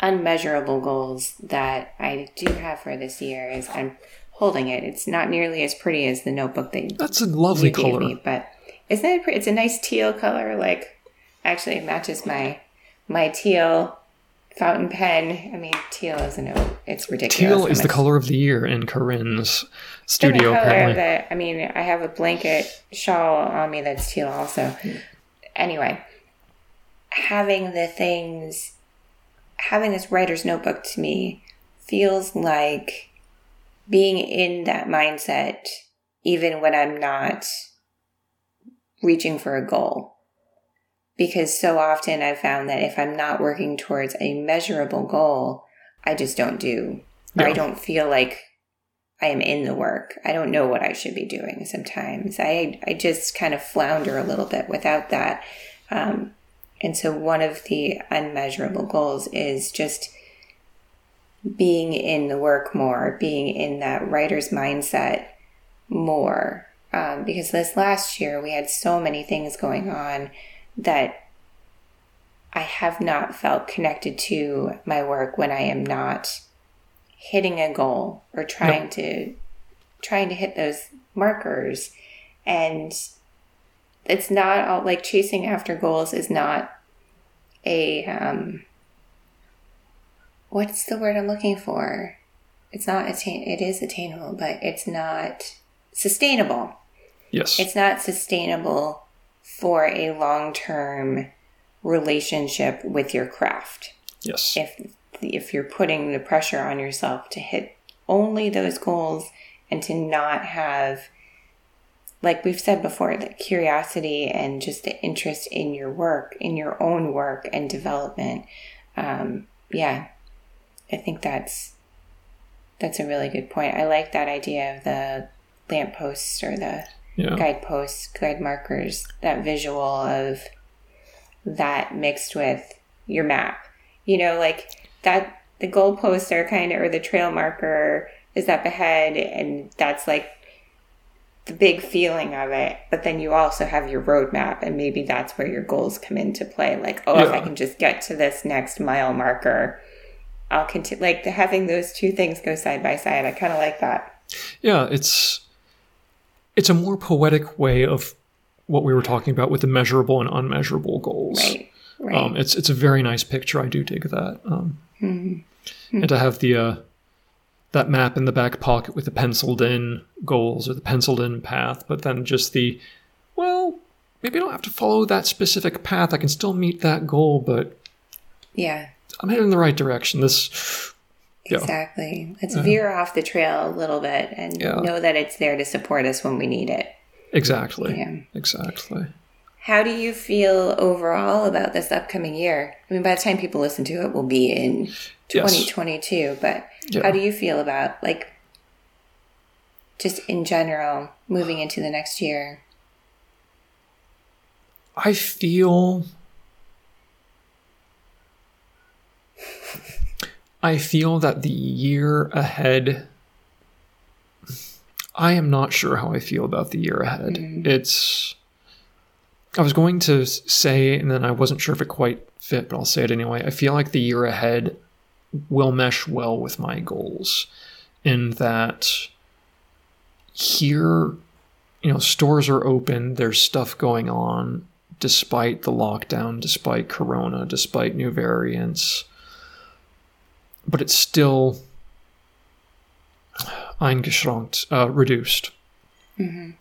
unmeasurable goals that I do have for this year is I'm holding it. It's not nearly as pretty as the notebook that you gave me. That's a lovely color. Me, but isn't it pretty? It's a nice teal color. Like, actually, it matches my my teal fountain pen. I mean, teal is an oak. It's ridiculous. Teal is the color of the year in Corinne's studio. The color of the, I mean, I have a blanket shawl on me that's teal also. Anyway, having the things, having this writer's notebook to me feels like being in that mindset, even when I'm not reaching for a goal. Because so often I've found that if I'm not working towards a measurable goal, I just don't do, or yeah. I don't feel like I am in the work. I don't know what I should be doing sometimes. I, I just kind of flounder a little bit without that. Um, and so one of the unmeasurable goals is just being in the work more, being in that writer's mindset more. Um, because this last year we had so many things going on that I have not felt connected to my work when I am not hitting a goal or trying Yep. to trying to hit those markers. And it's not all like chasing after goals is not a um, what's the word I'm looking for? It's not attain. It is attainable, but it's not sustainable. Yes. It's not sustainable for a long-term relationship with your craft. Yes. If if you're putting the pressure on yourself to hit only those goals and to not have, like we've said before, the curiosity and just the interest in your work, in your own work and development. Um, yeah. I think that's that's a really good point. I like that idea of the lampposts or the yeah. guideposts, guide markers, that visual of that mixed with your map. You know, like that the goalposts are kind of, or the trail marker is up ahead, and that's like the big feeling of it. But then you also have your roadmap, and maybe that's where your goals come into play. Like, oh, yeah. if I can just get to this next mile marker, I'll continue. Like, the, having those two things go side by side, I kind of like that. Yeah, it's it's a more poetic way of what we were talking about with the measurable and unmeasurable goals. Right, right. Um, it's it's a very nice picture. I do dig that. Um, mm-hmm. And to have the uh, that map in the back pocket with the penciled-in goals or the penciled-in path, but then just the, well, maybe I don't have to follow that specific path. I can still meet that goal, but yeah, I'm headed in the right direction. This... Exactly. Yeah. Let's veer uh, off the trail a little bit and yeah. know that it's there to support us when we need it. Exactly. Yeah. Exactly. How do you feel overall about this upcoming year? I mean, by the time people listen to it, we'll be in twenty twenty-two, yes. but yeah. how do you feel about, like, just in general, moving into the next year? I feel... I feel that the year ahead, I am not sure how I feel about the year ahead. Mm-hmm. It's, I was going to say, and then I wasn't sure if it quite fit, but I'll say it anyway. I feel like the year ahead will mesh well with my goals in that here, you know, stores are open, there's stuff going on despite the lockdown, despite Corona, despite new variants. But it's still eingeschränkt, uh, reduced. Mm-hmm.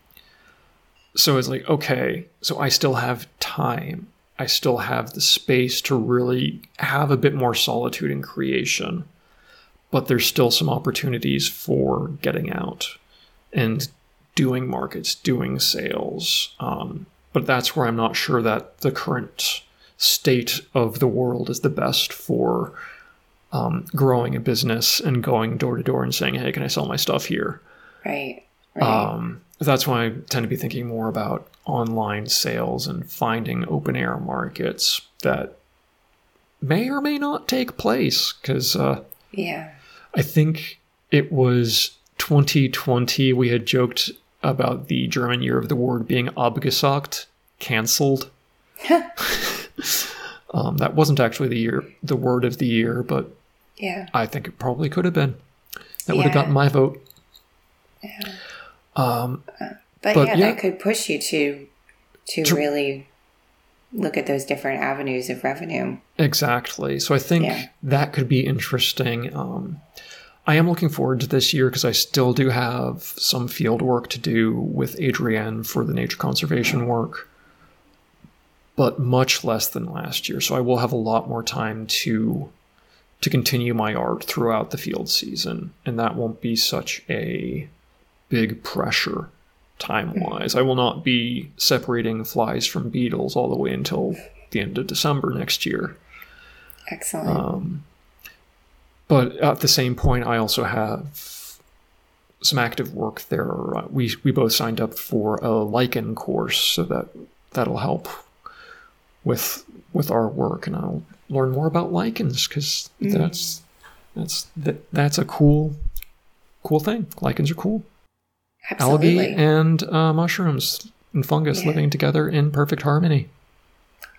So it's like, okay, so I still have time. I still have the space to really have a bit more solitude in creation. But there's still some opportunities for getting out and doing markets, doing sales. Um, but that's where I'm not sure that the current state of the world is the best for... Um, growing a business and going door to door and saying, hey, can I sell my stuff here? Right. right. Um, that's why I tend to be thinking more about online sales and finding open air markets that may or may not take place. Because uh, yeah. I think it was twenty twenty, we had joked about the German year of the word being abgesagt, canceled. um, that wasn't actually the year, the word of the year, but... Yeah. I think it probably could have been. That yeah. would have gotten my vote. Yeah. Um, but, but yeah, yeah, that could push you to, to to really look at those different avenues of revenue. Exactly. So I think yeah. that could be interesting. Um, I am looking forward to this year because I still do have some field work to do with Adrienne for the nature conservation work, but much less than last year. So I will have a lot more time to... to continue my art throughout the field season. And that won't be such a big pressure time-wise. Mm-hmm. I will not be separating flies from beetles all the way until the end of December next year. Excellent. Um, but at the same point, I also have some active work there. We we both signed up for a lichen course, so that, that'll help with with our work, and I'll learn more about lichens because mm. that's that's that, that's a cool cool thing. Lichens are cool. Absolutely. Algae and uh, mushrooms and fungus yeah. living together in perfect harmony.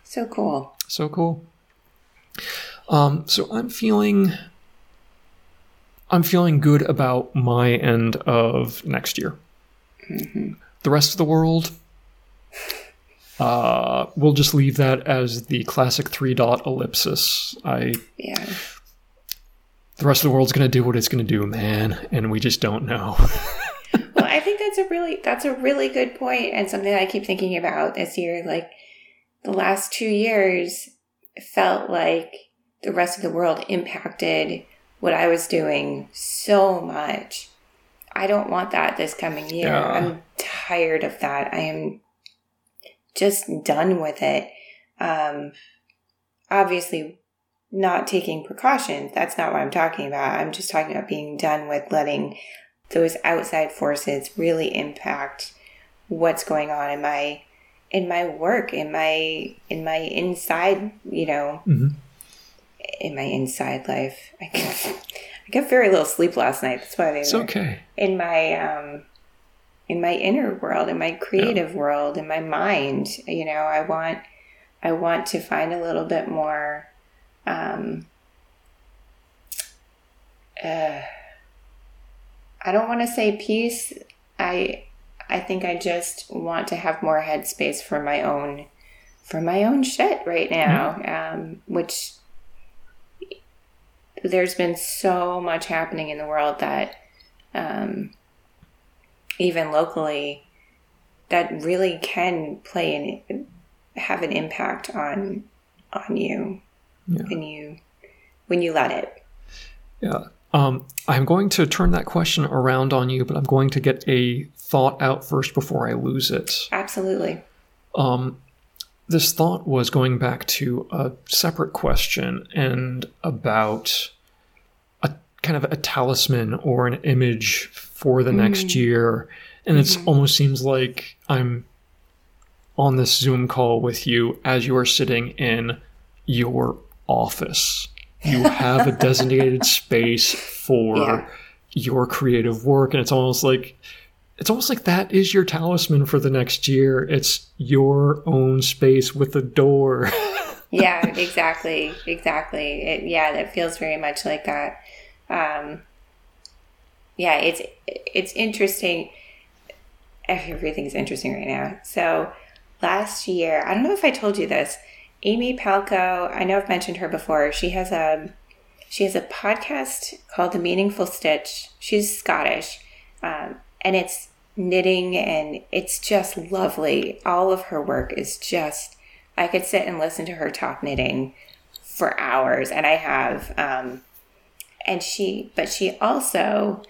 So cool. So cool. Um, so I'm feeling I'm feeling good about my end of next year. Mm-hmm. The rest of the world. Uh, we'll just leave that as the classic three-dot ellipsis. I, yeah. The rest of the world's going to do what it's going to do, man, and we just don't know. Well, I think that's a really that's a really good point, and something that I keep thinking about this year. Like, the last two years felt like the rest of the world impacted what I was doing so much. I don't want that this coming year. Yeah. I'm tired of that. I am... just done with it. Um, obviously, not taking precautions. That's not what I'm talking about. I'm just talking about being done with letting those outside forces really impact what's going on in my in my work, in my in my inside, you know, mm-hmm. in my inside life. I got, I got very little sleep last night. That's why I it's okay. In my um. in my inner world, in my creative yeah. world, in my mind, you know, I want, I want to find a little bit more, um, uh, I don't want to say peace. I I think I just want to have more headspace for my own for my own shit right now. Mm-hmm. Um, which there's been so much happening in the world that um, even locally, that really can play and have an impact on on you yeah. when you when you let it. Yeah. Um, I'm going to turn that question around on you, but I'm going to get a thought out first before I lose it. Absolutely. Um, this thought was going back to a separate question and about a kind of a talisman or an image for the mm. next year. And mm-hmm. it almost seems like I'm on this Zoom call with you as you are sitting in your office. You have a designated space for yeah. your creative work. And it's almost like it's almost like that is your talisman for the next year. It's your own space with a door. yeah, exactly. Exactly. It, yeah, that feels very much like that. Um, yeah, it's it's interesting. Everything's interesting right now. So last year, I don't know if I told you this, Amy Palco, I know I've mentioned her before. She has a she has a podcast called The Meaningful Stitch. She's Scottish, um, and it's knitting, and it's just lovely. All of her work is just, I could sit and listen to her talk knitting for hours, and I have. Um, and she, but she also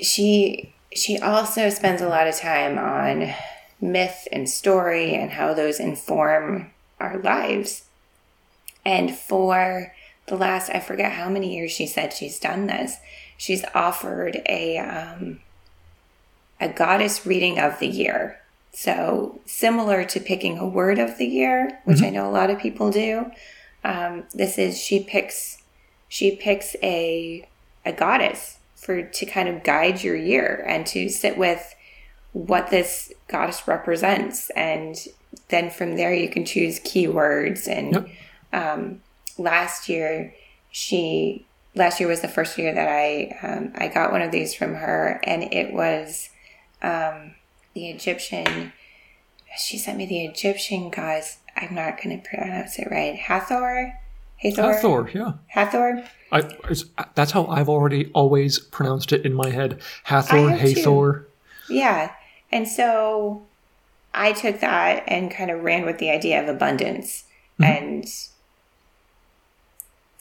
she she also spends a lot of time on myth and story and how those inform our lives. And for the last, I forget how many years she said she's done this, she's offered a um, a goddess reading of the year. So similar to picking a word of the year, which mm-hmm. I know a lot of people do, um, this is she picks she picks a a goddess for to kind of guide your year and to sit with what this goddess represents, and then from there you can choose keywords. And yep. um, last year she last year was the first year that I um, I got one of these from her, and it was um, the Egyptian. She sent me the Egyptian goddess. I'm not going to pronounce it right. Hathor. Hathor. Hathor, yeah. Hathor. I, that's how I've already always pronounced it in my head. Hathor. Hathor. Too. Yeah. And so I took that and kind of ran with the idea of abundance mm-hmm. and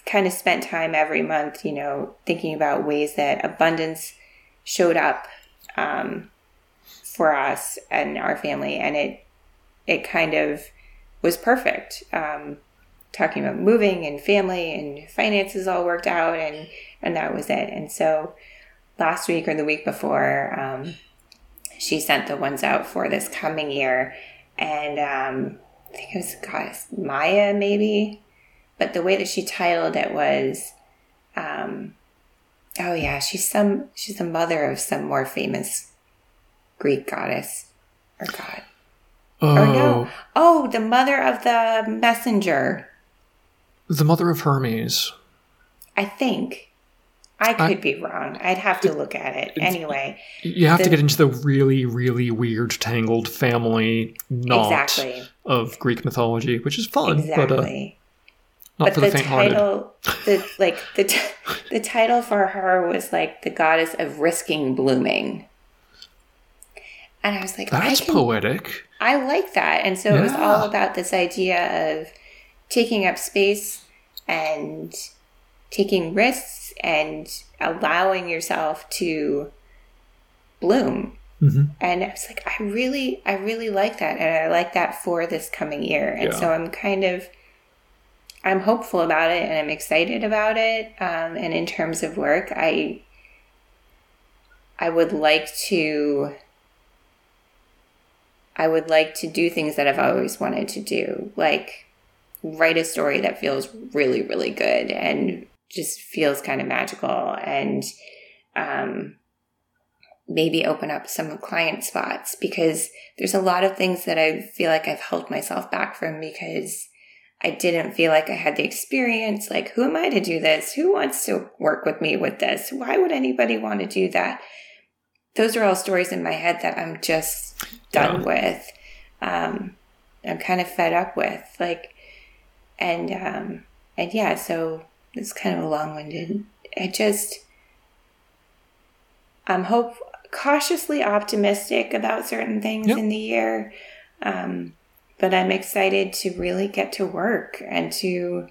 kind of spent time every month, you know, thinking about ways that abundance showed up um, for us and our family. And it it kind of was perfect. Um, talking about moving and family and finances all worked out, and, and that was it. And so last week or the week before, um, she sent the ones out for this coming year, and um, I think it was goddess Maya maybe, but the way that she titled it was, um, oh yeah, she's some she's the mother of some more famous Greek goddess or god. Oh, or no. oh, the mother of the messenger, the mother of Hermes. I think. I could I, be wrong. I'd have to look at it. Anyway. You have the, to get into the really, really weird, tangled family knot exactly. of Greek mythology, which is fun. Exactly. But, uh, not but for the, the title, the, like, the, t- the title for her was like the goddess of risking blooming. And I was like, that's I can, poetic. I like that. And so yeah. it was all about this idea of taking up space and taking risks and allowing yourself to bloom. Mm-hmm. And I was like, I really, I really like that. And I like that for this coming year. And yeah. so I'm kind of, I'm hopeful about it, and I'm excited about it. Um, and in terms of work, I, I would like to, I would like to do things that I've always wanted to do. Like write a story that feels really, really good and just feels kind of magical, and um, maybe open up some client spots, because there's a lot of things that I feel like I've held myself back from because I didn't feel like I had the experience. Like, who am I to do this? Who wants to work with me with this? Why would anybody want to do that? Those are all stories in my head that I'm just done yeah. with. Um, I'm kind of fed up with, like, and, um, and yeah, so it's kind of a long winded. I just, I'm hope cautiously optimistic about certain things yep. in the year. Um, But I'm excited to really get to work and to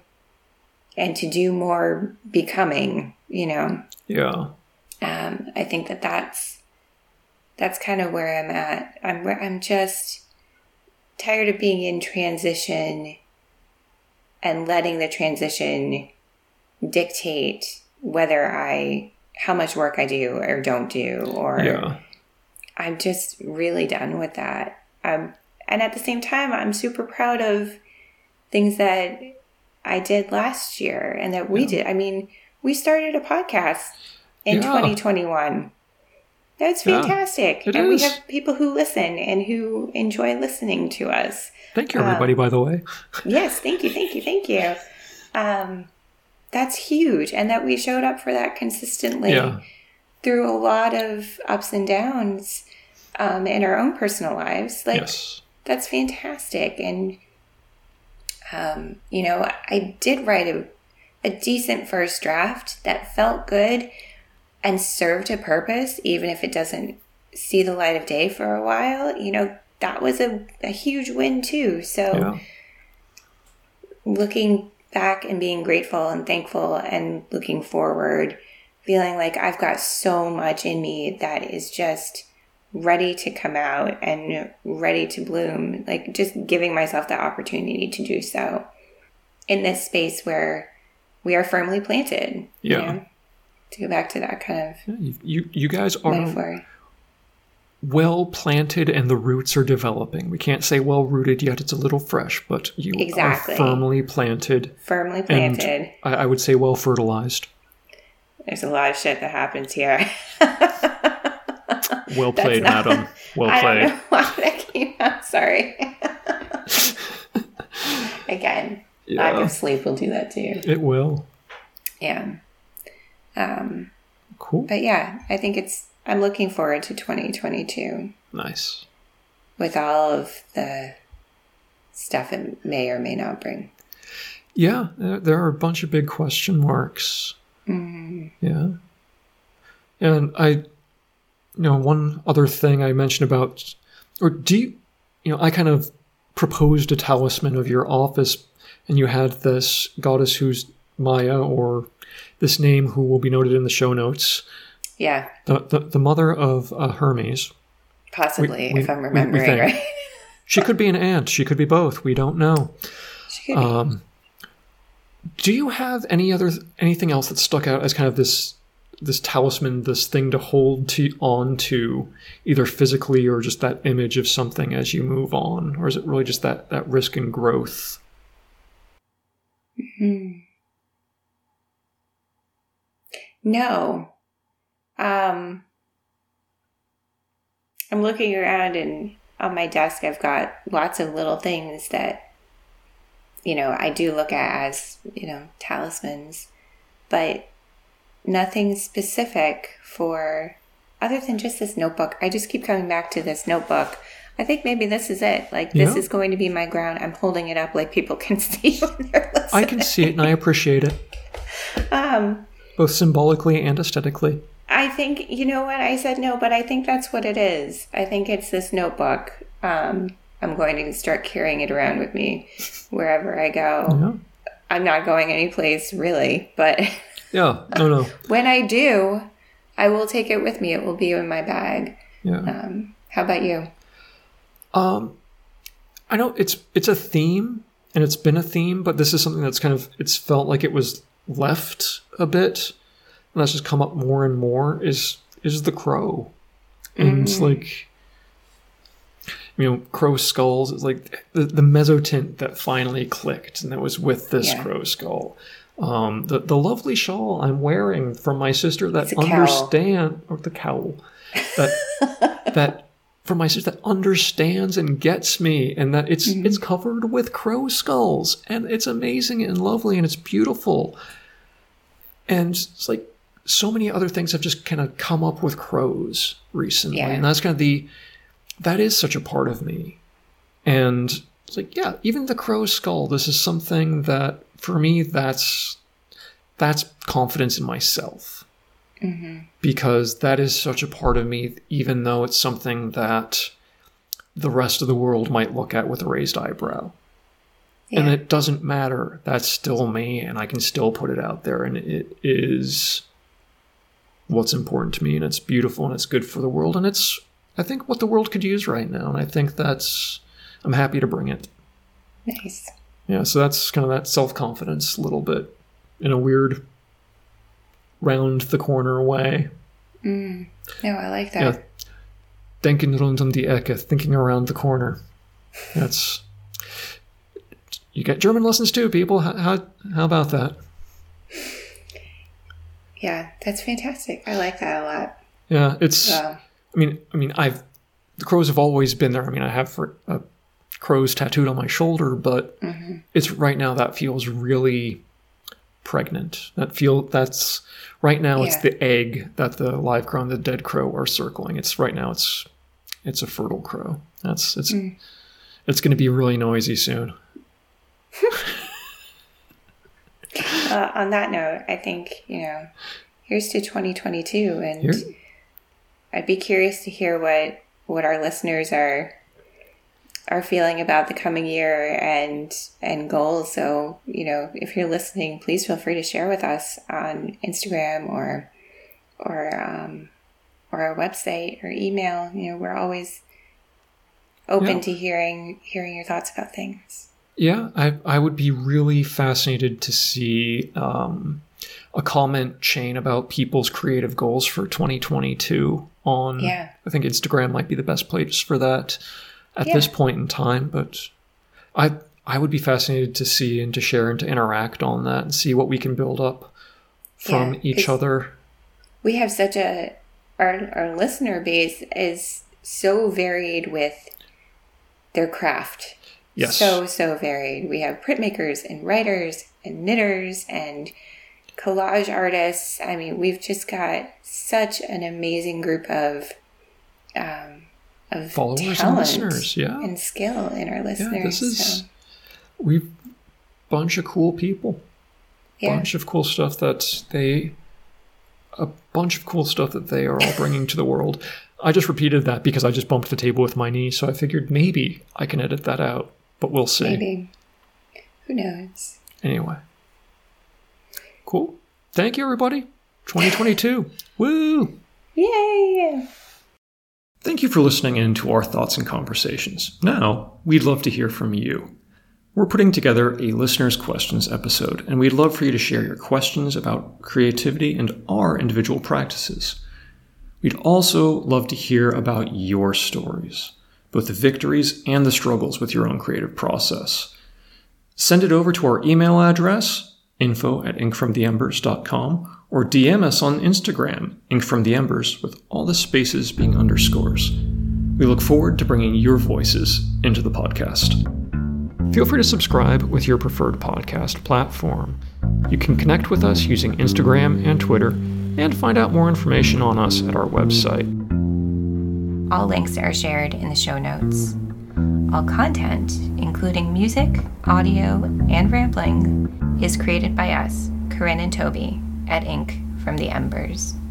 and to do more becoming, you know. Yeah. Um, I think that that's, that's kind of where I'm at. I'm, I'm just tired of being in transition and letting the transition dictate whether I how much work I do or don't do. Or yeah. I'm just really done with that. I'm. And at the same time, I'm super proud of things that I did last year and that we yeah. did. I mean, we started a podcast in yeah. twenty twenty-one. That's fantastic. Yeah, it and is. We have people who listen and who enjoy listening to us. Thank you, everybody, um, by the way. Yes, thank you, thank you, thank you. Um, that's huge. And that we showed up for that consistently yeah. through a lot of ups and downs um, in our own personal lives. Like, yes. That's fantastic. And, um, you know, I did write a, a decent first draft that felt good and served a purpose, even if it doesn't see the light of day for a while. You know, that was a, a huge win too. So yeah. looking back and being grateful and thankful and looking forward, feeling like I've got so much in me that is just ready to come out and ready to bloom, like just giving myself the opportunity to do so in this space where we are firmly planted. Yeah. You know? To go back to that kind of yeah, you you guys are metaphor. Well planted and the roots are developing. We can't say well rooted yet, it's a little fresh, but you exactly. are firmly planted. Firmly planted. I, I would say well fertilized. There's a lot of shit that happens here. Well played, not, madam. Well I played. I don't know why that came out. Sorry. Again, yeah. lack of sleep will do that to you. It will. Yeah. Um, cool. But yeah, I think it's, I'm looking forward to twenty twenty-two. Nice. With all of the stuff it may or may not bring. Yeah. There are a bunch of big question marks. Mm-hmm. Yeah. And I... You know, one other thing I mentioned about, or do you, you know, I kind of proposed a talisman of your office, and you had this goddess who's Maya, or this name who will be noted in the show notes. Yeah. The the, the mother of uh, Hermes. Possibly, we, we, if I'm remembering we, we right. She could be an aunt. She could be both. We don't know. She could um, be. Do you have any other anything else that stuck out as kind of this? This talisman, this thing to hold to, on to, either physically or just that image of something as you move on? Or is it really just that, that risk and growth? Mm-hmm. No. Um, I'm looking around, and on my desk I've got lots of little things that, you know, I do look at as, you know, talismans. But nothing specific for, other than just this notebook. I just keep coming back to this notebook. I think maybe this is it. Like, this yeah. is going to be my ground. I'm holding it up like people can see when they're listening. I can see it, and I appreciate it. Um, Both symbolically and aesthetically. I think, you know what? I said no, but I think that's what it is. I think it's this notebook. Um, I'm going to start carrying it around with me wherever I go. Yeah. I'm not going anyplace, really, but... Yeah, no, no. When I do, I will take it with me. It will be in my bag. Yeah. Um, how about you? Um, I know it's it's a theme, and it's been a theme, but this is something that's kind of, it's felt like it was left a bit, and that's just come up more and more, is, is the crow. And mm-hmm. it's like, you know, crow skulls. It's like the, the mezzotint that finally clicked, and that was with this yeah. crow skull. Um, the, the lovely shawl I'm wearing from my sister that understand, cowl. Or the cowl, that, that from my sister that understands and gets me, and that it's mm-hmm. it's covered with crow skulls, and it's amazing and lovely and it's beautiful. And it's like so many other things have just kind of come up with crows recently, yeah. and that's kind of the that is such a part of me. And it's like, yeah, even the crow skull, this is something that for me that's that's confidence in myself. Mm-hmm. Because that is such a part of me, even though it's something that the rest of the world might look at with a raised eyebrow. Yeah. And it doesn't matter. That's still me, and I can still put it out there. And it is what's important to me, and it's beautiful, and it's good for the world. And it's, I think, what the world could use right now. And I think that's, I'm happy to bring it. Nice. Yeah, so that's kind of that self-confidence a little bit in a weird round the corner way. Mm. No, I like that. Yeah. Denken rund um die Ecke, thinking around the corner. That's you get German lessons too, people. How, how how about that? Yeah, that's fantastic. I like that a lot. Yeah, it's. Wow. I mean, I mean, I've the crows have always been there. I mean, I have for, uh, crows tattooed on my shoulder, but mm-hmm. it's right now that feels really pregnant. That feel that's right now yeah. it's the egg that the live crow and the dead crow are circling. It's right now it's it's a fertile crow. That's it's mm. it's going to be really noisy soon. uh, on that note, I think, you know, here's to twenty twenty-two, and Here? I'd be curious to hear what what our listeners are are feeling about the coming year and and goals. So, you know, if you're listening, please feel free to share with us on Instagram or or um or our website or email. You know, we're always open yeah. to hearing hearing your thoughts about things. Yeah, I I would be really fascinated to see um a comment chain about people's creative goals for twenty twenty-two on yeah. I think Instagram might be the best place for that. At yeah. this point in time, but I I would be fascinated to see and to share and to interact on that and see what we can build up from yeah, each other. We have such a our our listener base is so varied with their craft. Yes. So so varied. We have printmakers and writers and knitters and collage artists. I mean, we've just got such an amazing group of um Of followers and listeners, yeah, and skill in our listeners. Yeah, this is so. We've bunch of cool people, yeah. bunch of cool stuff that they, a bunch of cool stuff that they are all bringing to the world. I just repeated that because I just bumped the table with my knee, so I figured maybe I can edit that out, but we'll see. Maybe, who knows? Anyway, cool. Thank you, everybody. twenty twenty-two, woo! Yay! Thank you for listening in to our thoughts and conversations. Now, we'd love to hear from you. We're putting together a listener's questions episode, and we'd love for you to share your questions about creativity and our individual practices. We'd also love to hear about your stories, both the victories and the struggles with your own creative process. Send it over to our email address, info at ink from the embers dot com, or D M us on Instagram, Ink from the Embers, with all the spaces being underscores. We look forward to bringing your voices into the podcast. Feel free to subscribe with your preferred podcast platform. You can connect with us using Instagram and Twitter, and find out more information on us at our website. All links are shared in the show notes. All content, including music, audio, and rambling, is created by us, Corinne and Toby, at Ink from the Embers.